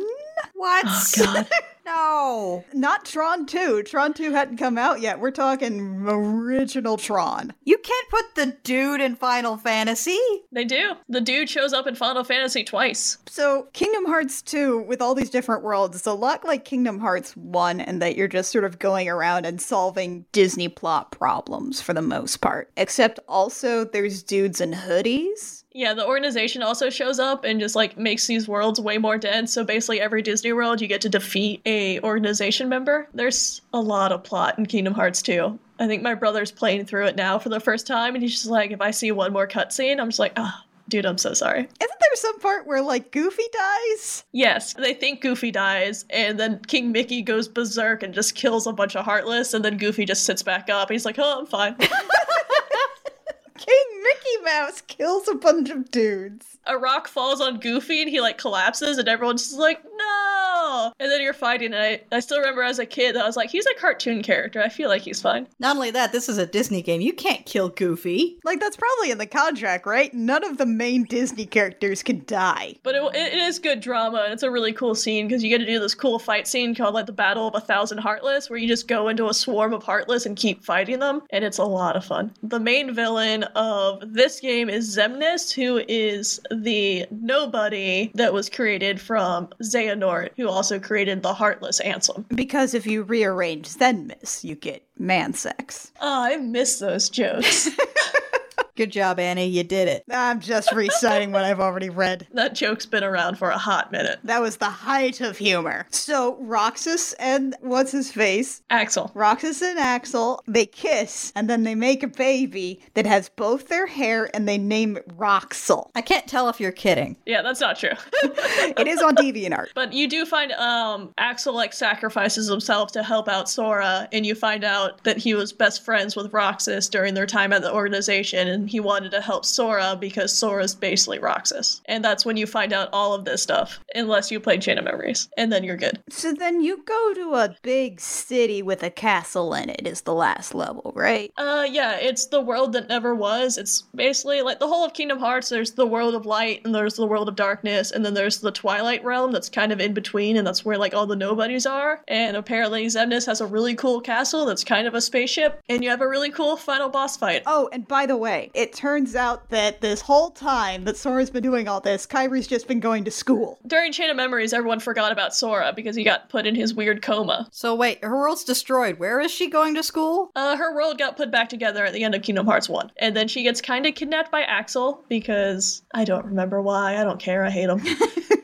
What? Oh, God. No. Not Tron two. Tron two hadn't come out yet. We're talking original Tron. You can't put the dude in Final Fantasy. They do. The dude shows up in Final Fantasy twice. So Kingdom Hearts two, with all these different worlds, it's a lot like Kingdom Hearts one in that you're just sort of going around and solving Disney plot problems for the most part. Except also there's dudes in hoodies. Yeah, the organization also shows up and just, like, makes these worlds way more dense. So basically every Disney world, you get to defeat a organization member. There's a lot of plot in Kingdom Hearts two. I think my brother's playing through it now for the first time, and he's just like, if I see one more cutscene, I'm just like, ah. Oh. Dude, I'm so sorry. Isn't there some part where, like, Goofy dies? Yes, they think Goofy dies, and then King Mickey goes berserk and just kills a bunch of Heartless, and then Goofy just sits back up. He's like, oh, I'm fine. King Mickey Mouse kills a bunch of dudes. A rock falls on Goofy and he like collapses and everyone's just like, no! hell? And then you're fighting, and I, I still remember as a kid, I was like, he's a cartoon character. I feel like he's fine. Not only that, this is a Disney game. You can't kill Goofy. Like, that's probably in the contract, right? None of the main Disney characters can die. But it, it is good drama, and it's a really cool scene, because you get to do this cool fight scene called, like, the Battle of a Thousand Heartless, where you just go into a swarm of Heartless and keep fighting them, and it's a lot of fun. The main villain of this game is Xemnas, who is the nobody that was created from Xehanort, who also created the Heartless Ansem. Because if you rearrange Xemnas, you get man sex. Oh, I miss those jokes. Good job, Annie. You did it. I'm just reciting what I've already read. That joke's been around for a hot minute. That was the height of humor. So Roxas and what's his face? Axel. Roxas and Axel, they kiss, and then they make a baby that has both their hair, and they name it Roxel. I can't tell if you're kidding. Yeah, that's not true. It is on DeviantArt. But you do find um, Axel, like, sacrifices himself to help out Sora, and you find out that he was best friends with Roxas during their time at the organization, and he wanted to help Sora because Sora's basically Roxas. And that's when you find out all of this stuff, unless you play Chain of Memories, and then you're good. So then you go to a big city with a castle in it is the last level, right? Uh, yeah, it's the world that never was. It's basically like the whole of Kingdom Hearts. There's the world of light, and there's the world of darkness, and then there's the Twilight Realm that's kind of in between, and that's where, like, all the nobodies are. And apparently Xemnas has a really cool castle that's kind of a spaceship, and you have a really cool final boss fight. Oh, and by the way, it turns out that this whole time that Sora's been doing all this, Kairi's just been going to school. During Chain of Memories, everyone forgot about Sora because he got put in his weird coma. So wait, her world's destroyed. Where is she going to school? Uh, her world got put back together at the end of Kingdom Hearts one. And then she gets kind of kidnapped by Axel because I don't remember why. I don't care. I hate him.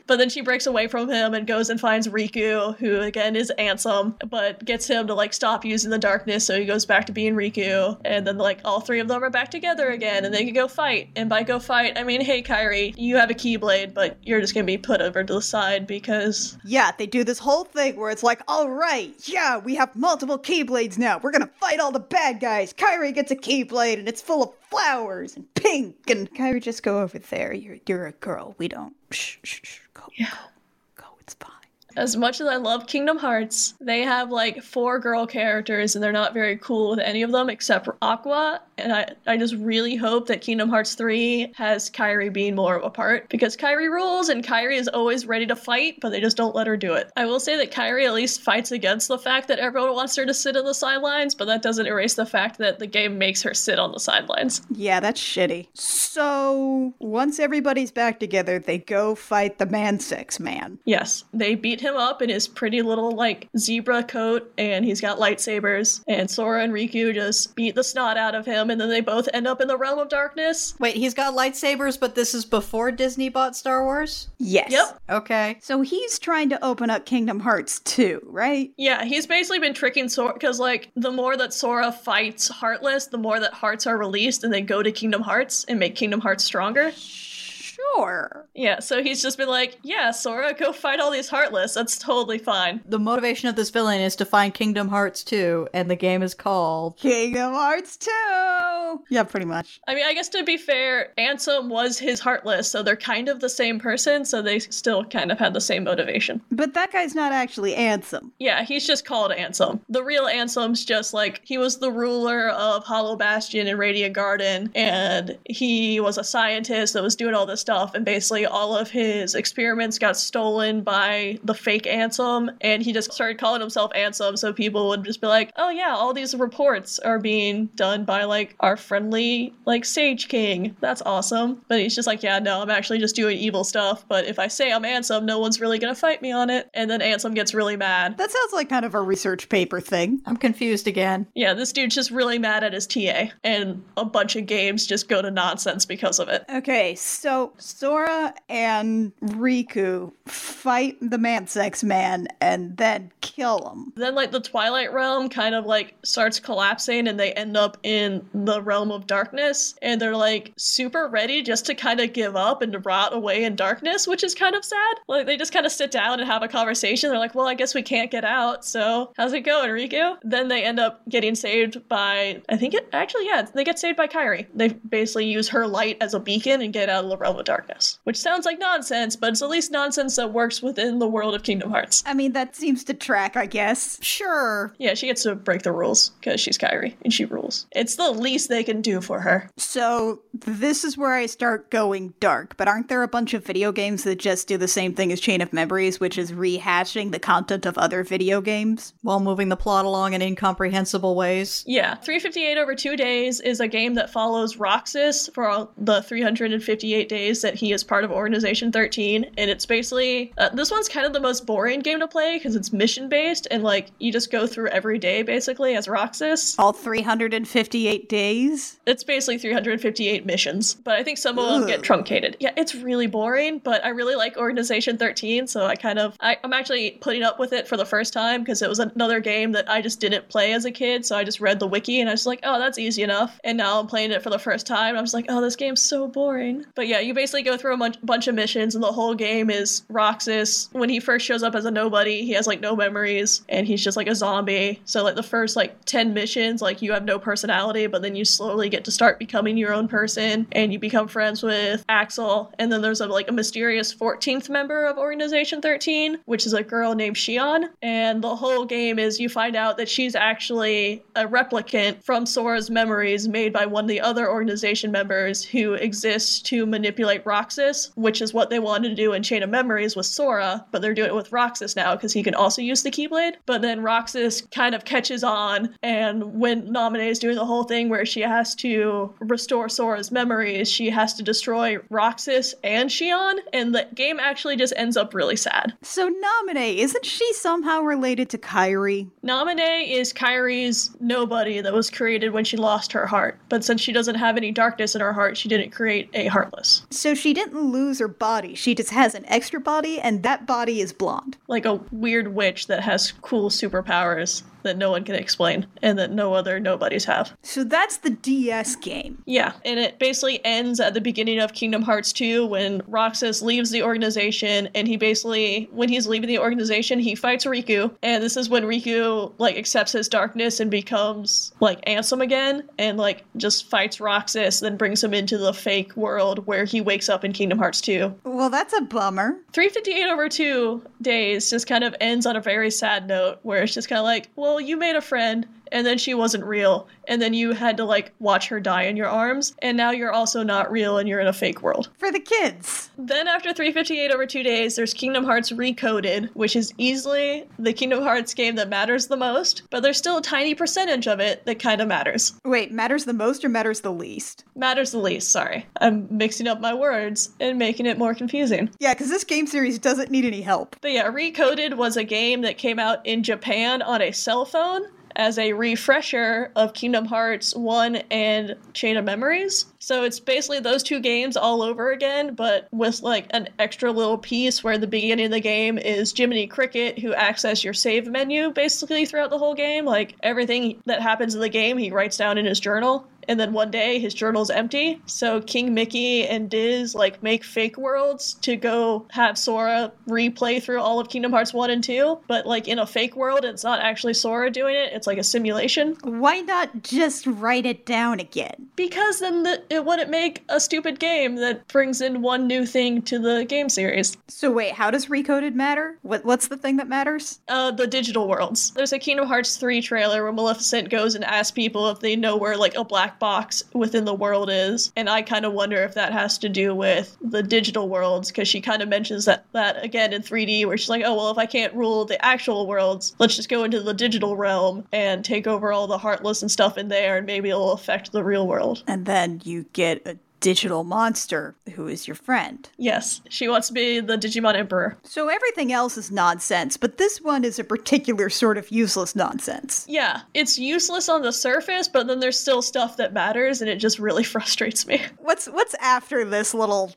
But then she breaks away from him and goes and finds Riku, who again is Ansem, but gets him to, like, stop using the darkness, so he goes back to being Riku. And then, like, all three of them are back together again, and they can go fight. And by go fight, I mean, hey, Kairi, you have a Keyblade, but you're just gonna be put over to the side because... Yeah, they do this whole thing where it's like, all right, yeah, we have multiple Keyblades now. We're gonna fight all the bad guys. Kairi gets a Keyblade, and it's full of flowers and pink. And Kairi, just go over there. You're, you're a girl. We don't... Shh, shh, shh. Go, yeah. go, go, it's fine. As much as I love Kingdom Hearts, they have, like, four girl characters, and they're not very cool with any of them except for Aqua. And I, I just really hope that Kingdom Hearts three has Kairi being more of a part, because Kairi rules, and Kairi is always ready to fight, but they just don't let her do it. I will say that Kairi at least fights against the fact that everyone wants her to sit on the sidelines, but that doesn't erase the fact that the game makes her sit on the sidelines. Yeah, that's shitty. So once everybody's back together, they go fight the man-sex man. Yes, they beat him up in his pretty little, like, zebra coat, and he's got lightsabers, and Sora and Riku just beat the snot out of him, and then they both end up in the realm of darkness. Wait, he's got lightsabers, but this is before Disney bought Star Wars? Yes. Yep. Okay. So he's trying to open up Kingdom Hearts two, right? Yeah, he's basically been tricking Sora, because, like, the more that Sora fights Heartless, the more that hearts are released, and they go to Kingdom Hearts and make Kingdom Hearts stronger. Sure. Yeah, so he's just been like, yeah, Sora, go fight all these Heartless. That's totally fine. The motivation of this villain is to find Kingdom Hearts two, and the game is called... Kingdom Hearts two! Yeah, pretty much. I mean, I guess to be fair, Ansem was his Heartless, so they're kind of the same person, so they still kind of had the same motivation. But that guy's not actually Ansem. Yeah, he's just called Ansem. The real Ansem's just, like, he was the ruler of Hollow Bastion and Radiant Garden, and he was a scientist that was doing all this stuff. And basically all of his experiments got stolen by the fake Ansem, and he just started calling himself Ansem, so people would just be like, oh yeah, all these reports are being done by, like, our friendly, like, Sage King. That's awesome. But he's just like, yeah, no, I'm actually just doing evil stuff, but if I say I'm Ansem, no one's really gonna fight me on it. And then Ansem gets really mad. That sounds like kind of a research paper thing. I'm confused again. Yeah, this dude's just really mad at his T A, and a bunch of games just go to nonsense because of it. Okay, so Sora and Riku fight the man-sex man and then kill him. Then, like, the Twilight Realm kind of, like, starts collapsing, and they end up in the realm of darkness, and they're like super ready just to kind of give up and to rot away in darkness, which is kind of sad. Like they just kind of sit down and have a conversation. They're like, well, I guess we can't get out, so how's it going, Riku? Then they end up getting saved by, I think it actually, yeah, they get saved by Kairi. They basically use her light as a beacon and get out of the realm of darkness, which sounds like nonsense, but it's at least nonsense that works within the world of Kingdom Hearts. I mean, that seems to track, I guess. Sure. Yeah, she gets to break the rules because she's Kairi and she rules. It's the least they can do for her. So this is where I start going dark, but aren't there a bunch of video games that just do the same thing as Chain of Memories, which is rehashing the content of other video games? While moving the plot along in incomprehensible ways. Yeah. three fifty-eight over two days is a game that follows Roxas for all the three hundred fifty-eight days that he is part of Organization thirteen, and it's basically, uh, this one's kind of the most boring game to play because it's mission-based, and like, you just go through every day basically as Roxas. All three hundred fifty-eight days? It's basically three hundred fifty-eight missions, but I think some of them get truncated. Yeah, it's really boring, but I really like Organization thirteen, so I kind of, I, I'm actually putting up with it for the first time because it was another game that I just didn't play as a kid, so I just read the wiki and I was like, oh, that's easy enough, and now I'm playing it for the first time, and I'm just like, oh, this game's so boring. But yeah, you basically go through a m- bunch of missions, and the whole game is Roxas. When he first shows up as a nobody, he has like no memories, and he's just like a zombie. So like the first like ten missions, like you have no personality, but then you slowly get to start becoming your own person, and you become friends with Axel. And then there's a, like a mysterious fourteenth member of Organization thirteen, which is a girl named Xion. And the whole game is you find out that she's actually a replicant from Sora's memories made by one of the other organization members who exists to manipulate Roxas, which is what they wanted to do in Chain of Memories with Sora, but they're doing it with Roxas now because he can also use the Keyblade. But then Roxas kind of catches on, and when Naminé is doing the whole thing where she has to restore Sora's memories, she has to destroy Roxas and Xion, and the game actually just ends up really sad. So Naminé, isn't she somehow related to Kairi? Naminé is Kairi's nobody that was created when she lost her heart, but since she doesn't have any darkness in her heart, she didn't create a Heartless. So she didn't lose her body, she just has an extra body, and that body is blonde. Like a weird witch that has cool superpowers that no one can explain and that no other nobodies have. So that's the D S game. Yeah, and it basically ends at the beginning of Kingdom Hearts two when Roxas leaves the organization, and he basically, when he's leaving the organization, he fights Riku, and this is when Riku like accepts his darkness and becomes like Ansem again, and like just fights Roxas, then brings him into the fake world where he wakes up in Kingdom Hearts two. Well, that's a bummer. three fifty-eight over two days just kind of ends on a very sad note where it's just kind of like, well, Well, you made a friend, and then she wasn't real, and then you had to, like, watch her die in your arms, and now you're also not real, and you're in a fake world. For the kids! Then after three fifty-eight over two days, there's Kingdom Hearts Recoded, which is easily the Kingdom Hearts game that matters the most, but there's still a tiny percentage of it that kind of matters. Wait, matters the most or matters the least? Matters the least, sorry. I'm mixing up my words and making it more confusing. Yeah, because this game series doesn't need any help. But yeah, Recoded was a game that came out in Japan on a cell phone, as a refresher of Kingdom Hearts one and Chain of Memories. So it's basically those two games all over again, but with like an extra little piece where the beginning of the game is Jiminy Cricket, who access your save menu basically throughout the whole game. Like everything that happens in the game, he writes down in his journal. And then one day his journal's empty, so King Mickey and Diz like make fake worlds to go have Sora replay through all of Kingdom Hearts one and two, but like in a fake world, it's not actually Sora doing it, it's like a simulation. Why not just write it down again? Because then the, it wouldn't make a stupid game that brings in one new thing to the game series. So wait, how does Recoded matter? What, what's the thing that matters? Uh, the digital worlds. There's a Kingdom Hearts three trailer where Maleficent goes and asks people if they know where like a black box within the world is, and I kind of wonder if that has to do with the digital worlds, because she kind of mentions that that again in three D, where she's like, oh well, if I can't rule the actual worlds, let's just go into the digital realm and take over all the Heartless and stuff in there, and maybe it'll affect the real world. And then you get a digital monster who is your friend. Yes, she wants to be the Digimon Emperor. So everything else is nonsense, but this one is a particular sort of useless nonsense. Yeah, it's useless on the surface, but then there's still stuff that matters, and it just really frustrates me. What's what's after this little...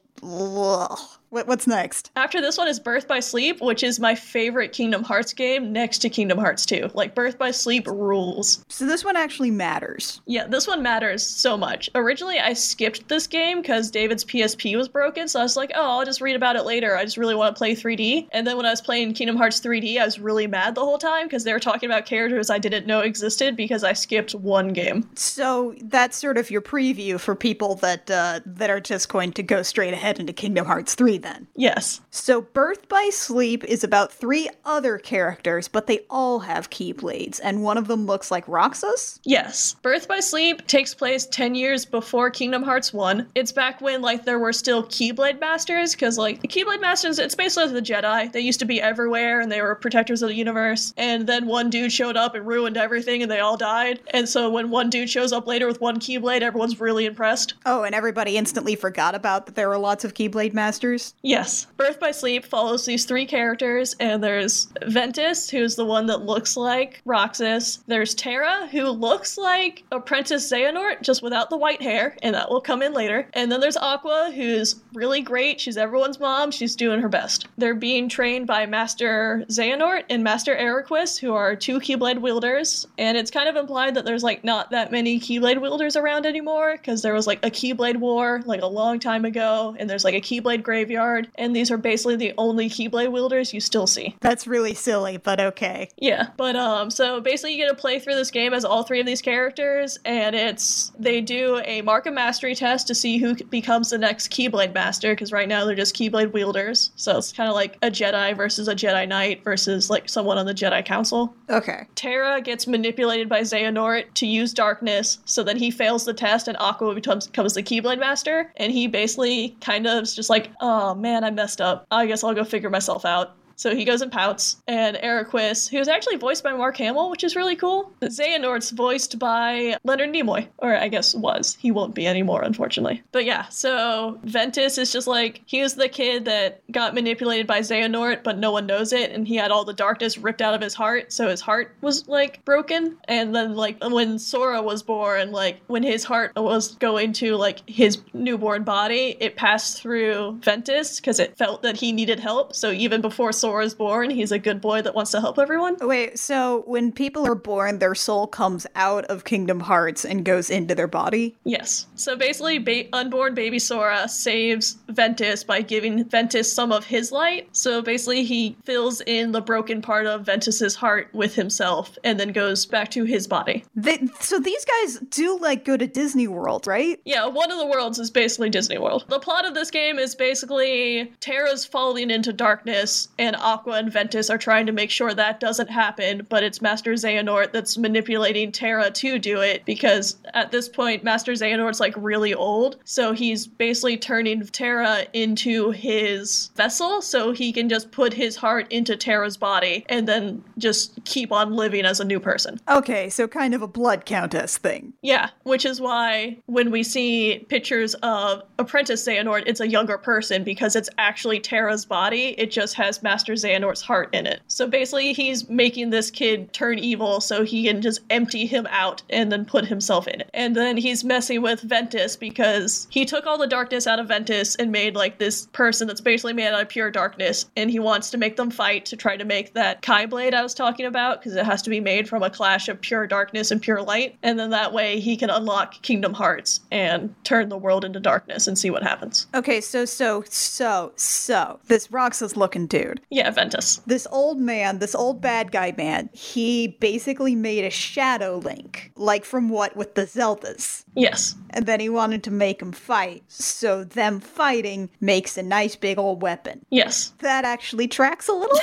What, what's next? After this one is Birth by Sleep, which is my favorite Kingdom Hearts game next to Kingdom Hearts two. Like, Birth by Sleep rules. So this one actually matters. Yeah, this one matters so much. Originally, I skipped this game because David's P S P was broken, so I was like, oh, I'll just read about it later. I just really want to play three D. And then when I was playing Kingdom Hearts three D, I was really mad the whole time because they were talking about characters I didn't know existed because I skipped one game. So that's sort of your preview for people that uh, that are just going to go straight ahead into Kingdom Hearts three, then. Yes. So Birth by Sleep is about three other characters, but they all have Keyblades, and one of them looks like Roxas? Yes. Birth by Sleep takes place ten years before Kingdom Hearts one. It's back when, like, there were still Keyblade Masters, because, like, the Keyblade Masters, it's basically the Jedi. They used to be everywhere, and they were protectors of the universe, and then one dude showed up and ruined everything, and they all died, and so when one dude shows up later with one Keyblade, everyone's really impressed. Oh, and everybody instantly forgot about that there were lots of Keyblade Masters? Yes. Birth by Sleep follows these three characters, and there's Ventus, who's the one that looks like Roxas. There's Terra, who looks like Apprentice Xehanort, just without the white hair, and that will come in later. And then there's Aqua, who's really great. She's everyone's mom. She's doing her best. They're being trained by Master Xehanort and Master Eriquis, who are two Keyblade wielders, and it's kind of implied that there's, like, not that many Keyblade wielders around anymore, because there was, like, a Keyblade war, like, a long time ago, and there's, like, a Keyblade graveyard, and these are basically the only Keyblade wielders you still see. That's really silly, but okay. Yeah, but, um, so basically you get to play through this game as all three of these characters, and it's, they do a Mark of Mastery test to see who becomes the next Keyblade Master, because right now they're just Keyblade wielders, so it's kind of like a Jedi versus a Jedi Knight versus, like, someone on the Jedi Council. Okay. Terra gets manipulated by Xehanort to use darkness, so then he fails the test, and Aqua becomes, becomes the Keyblade Master, and he basically kind of is just like, oh man, I messed up. I guess I'll go figure myself out. So he goes and pouts, and Eriquis, who's actually voiced by Mark Hamill, which is really cool. Xehanort's voiced by Leonard Nimoy, or I guess was. He won't be anymore, unfortunately. But yeah, so Ventus is just like, he was the kid that got manipulated by Xehanort, but no one knows it, and he had all the darkness ripped out of his heart, so his heart was, like, broken. And then, like, when Sora was born, like, when his heart was going to, like, his newborn body, it passed through Ventus, because it felt that he needed help, so even before Sora is born, he's a good boy that wants to help everyone. Wait, so when people are born, their soul comes out of Kingdom Hearts and goes into their body? Yes. So basically, ba- unborn baby Sora saves Ventus by giving Ventus some of his light. So basically, he fills in the broken part of Ventus's heart with himself and then goes back to his body. They, so these guys do, like, go to Disney World, right? Yeah, one of the worlds is basically Disney World. The plot of this game is basically Terra's falling into darkness, and Aqua and Ventus are trying to make sure that doesn't happen, but it's Master Xehanort that's manipulating Terra to do it, because at this point Master Xehanort's, like, really old, so he's basically turning Terra into his vessel so he can just put his heart into Terra's body and then just keep on living as a new person. Okay, so kind of a blood countess thing. Yeah, which is why when we see pictures of Apprentice Xehanort, it's a younger person, because it's actually Terra's body, it just has Master Xehanort's heart in it. So basically he's making this kid turn evil so he can just empty him out and then put himself in it. And then he's messing with Ventus because he took all the darkness out of Ventus and made, like, this person that's basically made out of pure darkness, and he wants to make them fight to try to make that Kai blade I was talking about, because it has to be made from a clash of pure darkness and pure light, and then that way he can unlock Kingdom Hearts and turn the world into darkness and see what happens. Okay, so so so so this Roxas looking dude. Yeah, Ventus. This old man, this old bad guy man, he basically made a shadow Link, like from what with the Zeldas. Yes. And then he wanted to make him fight, so them fighting makes a nice big old weapon. Yes. That actually tracks a little.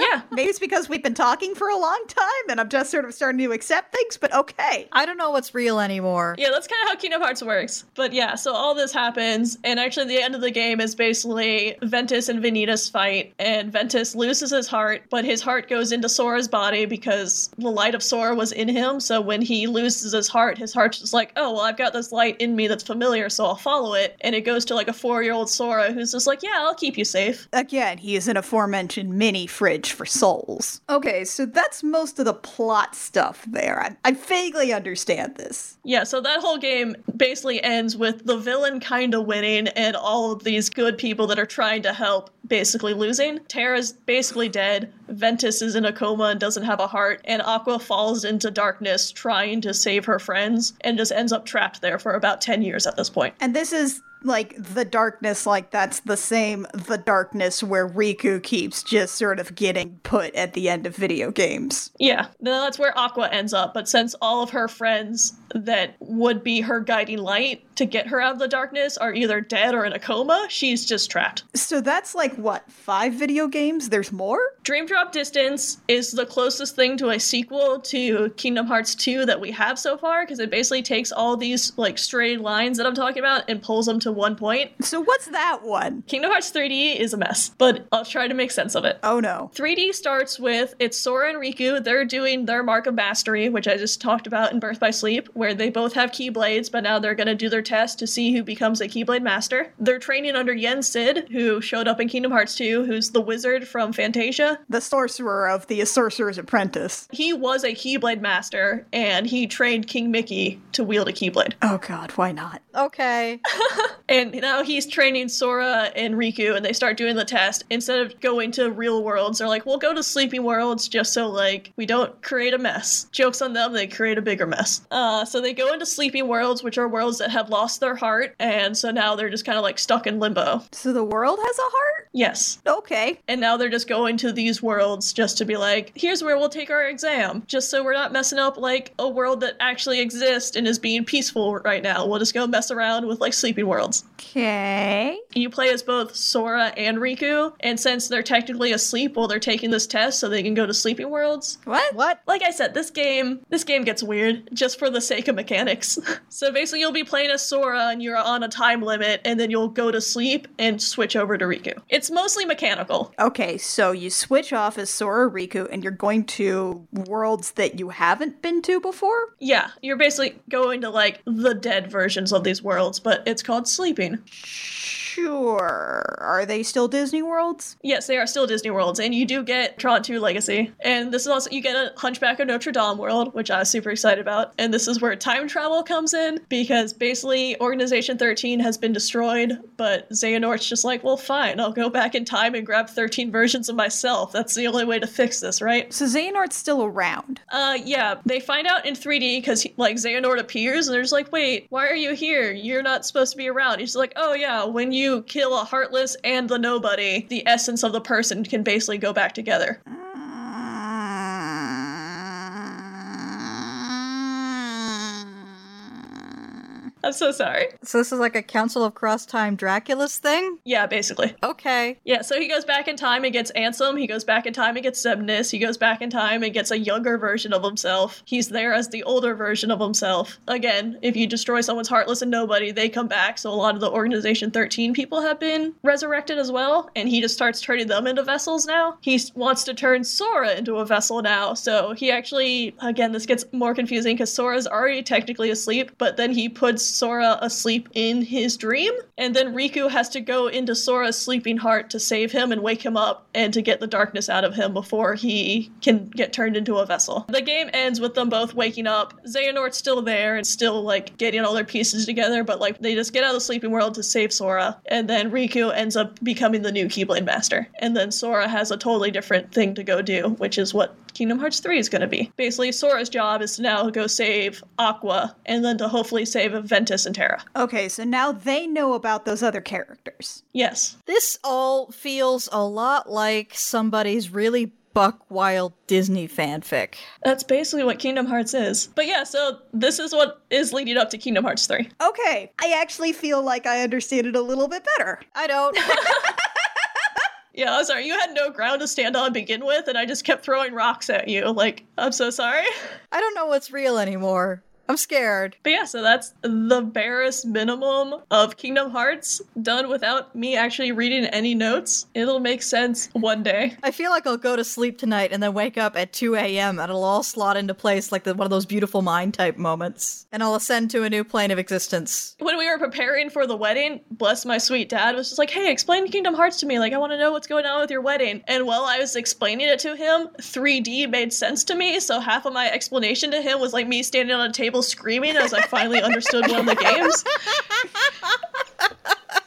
Yeah. Maybe it's because we've been talking for a long time and I'm just sort of starting to accept things, but okay. I don't know what's real anymore. Yeah, that's kind of how Kingdom Hearts works. But yeah, so all this happens, and actually the end of the game is basically Ventus and Vanitas fight, and Ventus loses his heart, but his heart goes into Sora's body because the light of Sora was in him, so when he loses his heart, his heart's just like, oh, well, I've got this light in me that's familiar, so I'll follow it, and it goes to, like, a four-year-old Sora who's just like, yeah, I'll keep you safe. Again, he is an aforementioned mini-fridge for souls. Okay, so that's most of the plot stuff there. I, I vaguely understand this. Yeah, so that whole game basically ends with the villain kind of winning and all of these good people that are trying to help basically losing. Terra's basically dead. Ventus is in a coma and doesn't have a heart. And Aqua falls into darkness trying to save her friends and just ends up trapped there for about ten years at this point. And this is... like, the darkness, like, that's the same the darkness where Riku keeps just sort of getting put at the end of video games. Yeah, that's where Aqua ends up, but since all of her friends that would be her guiding light to get her out of the darkness are either dead or in a coma, she's just trapped. So that's like, what, five video games? There's more? Dream Drop Distance is the closest thing to a sequel to Kingdom Hearts two that we have so far, because it basically takes all these, like, stray lines that I'm talking about and pulls them to one point. So what's that one? Kingdom Hearts three D is a mess, but I'll try to make sense of it. Oh no. three D starts with, it's Sora and Riku, they're doing their Mark of Mastery, which I just talked about in Birth by Sleep, where they both have Keyblades, but now they're going to do their test to see who becomes a Keyblade Master. They're training under Yen Sid, who showed up in Kingdom Hearts two, who's the wizard from Fantasia. The sorcerer of the Sorcerer's Apprentice. He was a Keyblade Master, and he trained King Mickey to wield a Keyblade. Oh god, why not? Okay. And now he's training Sora and Riku, and they start doing the test. Instead of going to real worlds, they're like, we'll go to sleeping worlds just so, like, we don't create a mess. Joke's on them, they create a bigger mess. Uh, so they go into sleeping worlds, which are worlds that have lost their heart, and so now they're just kind of, like, stuck in limbo. So the world has a heart? Yes. Okay. And now they're just going to these worlds just to be like, here's where we'll take our exam, just so we're not messing up, like, a world that actually exists and is being peaceful right now. We'll just go mess around with, like, sleeping worlds. Okay. You play as both Sora and Riku, and since they're technically asleep while they're taking this test so they can go to sleeping worlds. What? What? Like I said, this game, this game gets weird just for the sake of mechanics. So basically you'll be playing as Sora and you're on a time limit, and then you'll go to sleep and switch over to Riku. It's mostly mechanical. Okay, so you switch off as Sora Riku and you're going to worlds that you haven't been to before? Yeah, you're basically going to, like, the dead versions of these worlds, but it's called sleeping. Sure. Are they still Disney worlds? Yes, they are still Disney worlds, and you do get Tron two Legacy. And this is also, you get a Hunchback of Notre Dame world, which I was super excited about. And this is where time travel comes in, because basically Organization thirteen has been destroyed, but Xehanort's just like, well, fine, I'll go back in time and grab thirteen versions of myself. That's the only way to fix this, right? So Xehanort's still around. Uh, yeah. They find out in three D, because, like, Xehanort appears, and they're just like, wait, why are you here? You're not supposed to be around. He's like, oh yeah, when you You kill a Heartless and the Nobody, the essence of the person can basically go back together. I'm so sorry. So this is like a Council of Cross-Time Dracula's thing? Yeah, basically. Okay. Yeah, so he goes back in time and gets Ansem. He goes back in time and gets Semnis. He goes back in time and gets a younger version of himself. He's there as the older version of himself. Again, if you destroy someone's Heartless and Nobody, they come back. So a lot of the Organization thirteen people have been resurrected as well. And he just starts turning them into vessels now. He wants to turn Sora into a vessel now. So he actually, again, this gets more confusing because Sora's already technically asleep. But then he puts Sora asleep in his dream, and then Riku has to go into Sora's sleeping heart to save him and wake him up and to get the darkness out of him before he can get turned into a vessel. The game ends with them both waking up. Xehanort's still there and still, like, getting all their pieces together, but, like, they just get out of the sleeping world to save Sora, and then Riku ends up becoming the new Keyblade Master. And then Sora has a totally different thing to go do, which is what Kingdom Hearts three is going to be. Basically, Sora's job is to now go save Aqua and then to hopefully save Ventus and Terra. Okay, so now they know about those other characters. Yes. This all feels a lot like somebody's really buck-wild Disney fanfic. That's basically what Kingdom Hearts is. But yeah, so this is what is leading up to Kingdom Hearts three. Okay, I actually feel like I understand it a little bit better. I don't. Yeah, I'm sorry. You had no ground to stand on to begin with, and I just kept throwing rocks at you. Like, I'm so sorry. I don't know what's real anymore. I'm scared. But yeah, so that's the barest minimum of Kingdom Hearts, done without me actually reading any notes. It'll make sense one day. I feel like I'll go to sleep tonight and then wake up at two a.m. and it'll all slot into place like the, one of those beautiful mind type moments. And I'll ascend to a new plane of existence. When we were preparing for the wedding, bless my sweet dad was just like, hey, explain Kingdom Hearts to me. Like, I want to know what's going on with your wedding. And while I was explaining it to him, three D made sense to me. So half of my explanation to him was like me standing on a table screaming as I finally understood one of the games.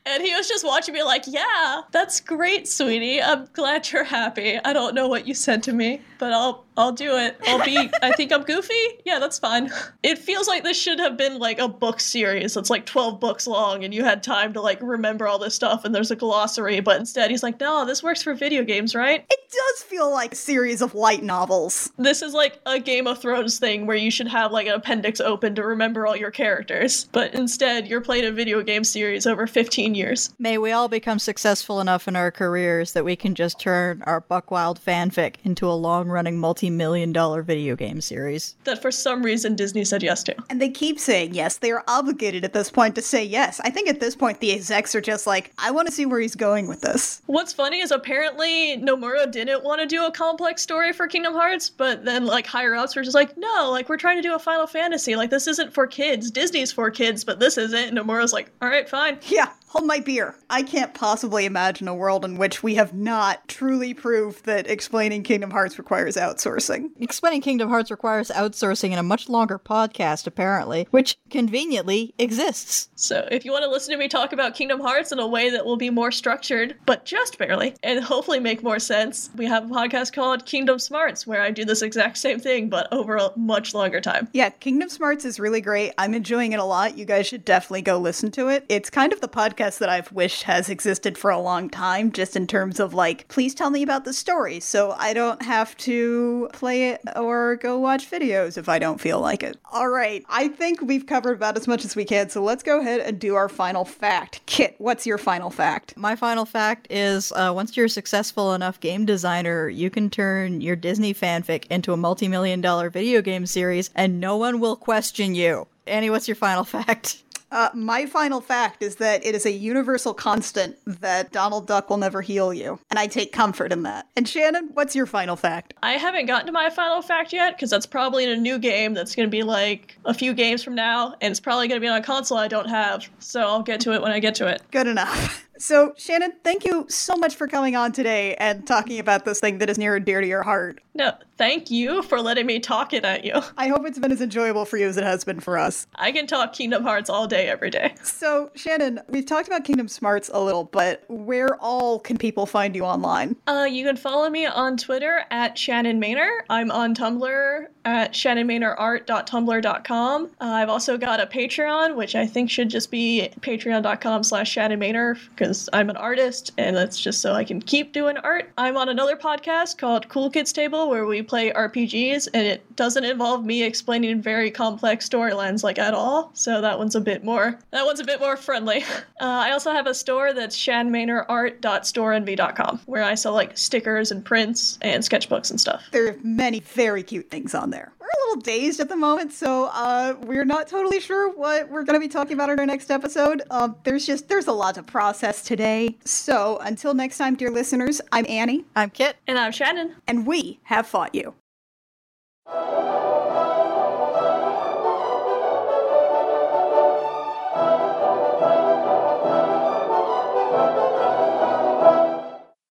And he was just watching me like, yeah, that's great, sweetie. I'm glad you're happy. I don't know what you said to me, but I'll I'll do it. I'll be, I think I'm Goofy? Yeah, that's fine. It feels like this should have been like a book series. It's like twelve books long and you had time to like remember all this stuff and there's a glossary, but instead he's like, no, this works for video games, right? It does feel like a series of light novels. This is like a Game of Thrones thing where you should have like an appendix open to remember all your characters, but instead you're playing a video game series over fifteen years. May we all become successful enough in our careers that we can just turn our buckwild fanfic into a long-running multi million dollar video game series that for some reason Disney said yes to. And they keep saying yes. They are obligated at this point to say yes. I think at this point the execs are just like, I want to see where he's going with this. What's funny is apparently Nomura didn't want to do a complex story for Kingdom Hearts, but then like higher ups were just like, no, like we're trying to do a Final Fantasy. Like this isn't for kids. Disney's for kids, but this isn't. And Nomura's like, all right, fine. Yeah. Hold my beer. I can't possibly imagine a world in which we have not truly proved that explaining Kingdom Hearts requires outsourcing. Explaining Kingdom Hearts requires outsourcing in a much longer podcast, apparently, which conveniently exists. So if you want to listen to me talk about Kingdom Hearts in a way that will be more structured, but just barely, and hopefully make more sense, we have a podcast called Kingdom Smarts, where I do this exact same thing, but over a much longer time. Yeah, Kingdom Smarts is really great. I'm enjoying it a lot. You guys should definitely go listen to it. It's kind of the podcast that I've wished has existed for a long time, just in terms of like, please tell me about the story so I don't have to play it or go watch videos if I don't feel like it. All right, I think we've covered about as much as we can, so let's go ahead and do our final fact. Kit, what's your final fact? My final fact is uh, once you're a successful enough game designer, you can turn your Disney fanfic into a multi-million dollar video game series and no one will question you. Annie, what's your final fact? Uh, my final fact is that it is a universal constant that Donald Duck will never heal you. And I take comfort in that. And Shannon, what's your final fact? I haven't gotten to my final fact yet, because that's probably in a new game that's going to be like a few games from now, and it's probably going to be on a console I don't have. So I'll get to it when I get to it. Good enough. So, Shannon, thank you so much for coming on today and talking about this thing that is near and dear to your heart. No, thank you for letting me talk it at you. I hope it's been as enjoyable for you as it has been for us. I can talk Kingdom Hearts all day, every day. So, Shannon, we've talked about Kingdom Smarts a little, but where all can people find you online? Uh, you can follow me on Twitter at Shannon Maynor. I'm on Tumblr at shannon maynor art dot tumblr dot com. Uh, I've also got a Patreon, which I think should just be patreon dot com slash shannon maynor, because I'm an artist, and that's just so I can keep doing art. I'm on another podcast called Cool Kids Table, where we play R P Gs, and it doesn't involve me explaining very complex storylines like at all. So that one's a bit more. That one's a bit more friendly. Uh, I also have a store that's shan maynor art dot store envy dot com, where I sell like stickers and prints and sketchbooks and stuff. There are many very cute things on there. We're a little dazed at the moment, so uh, we're not totally sure what we're going to be talking about in our next episode. Uh, there's just there's a lot to process today. So until next time, dear listeners, I'm Annie. I'm Kit. And I'm Shannon. And we have fought you.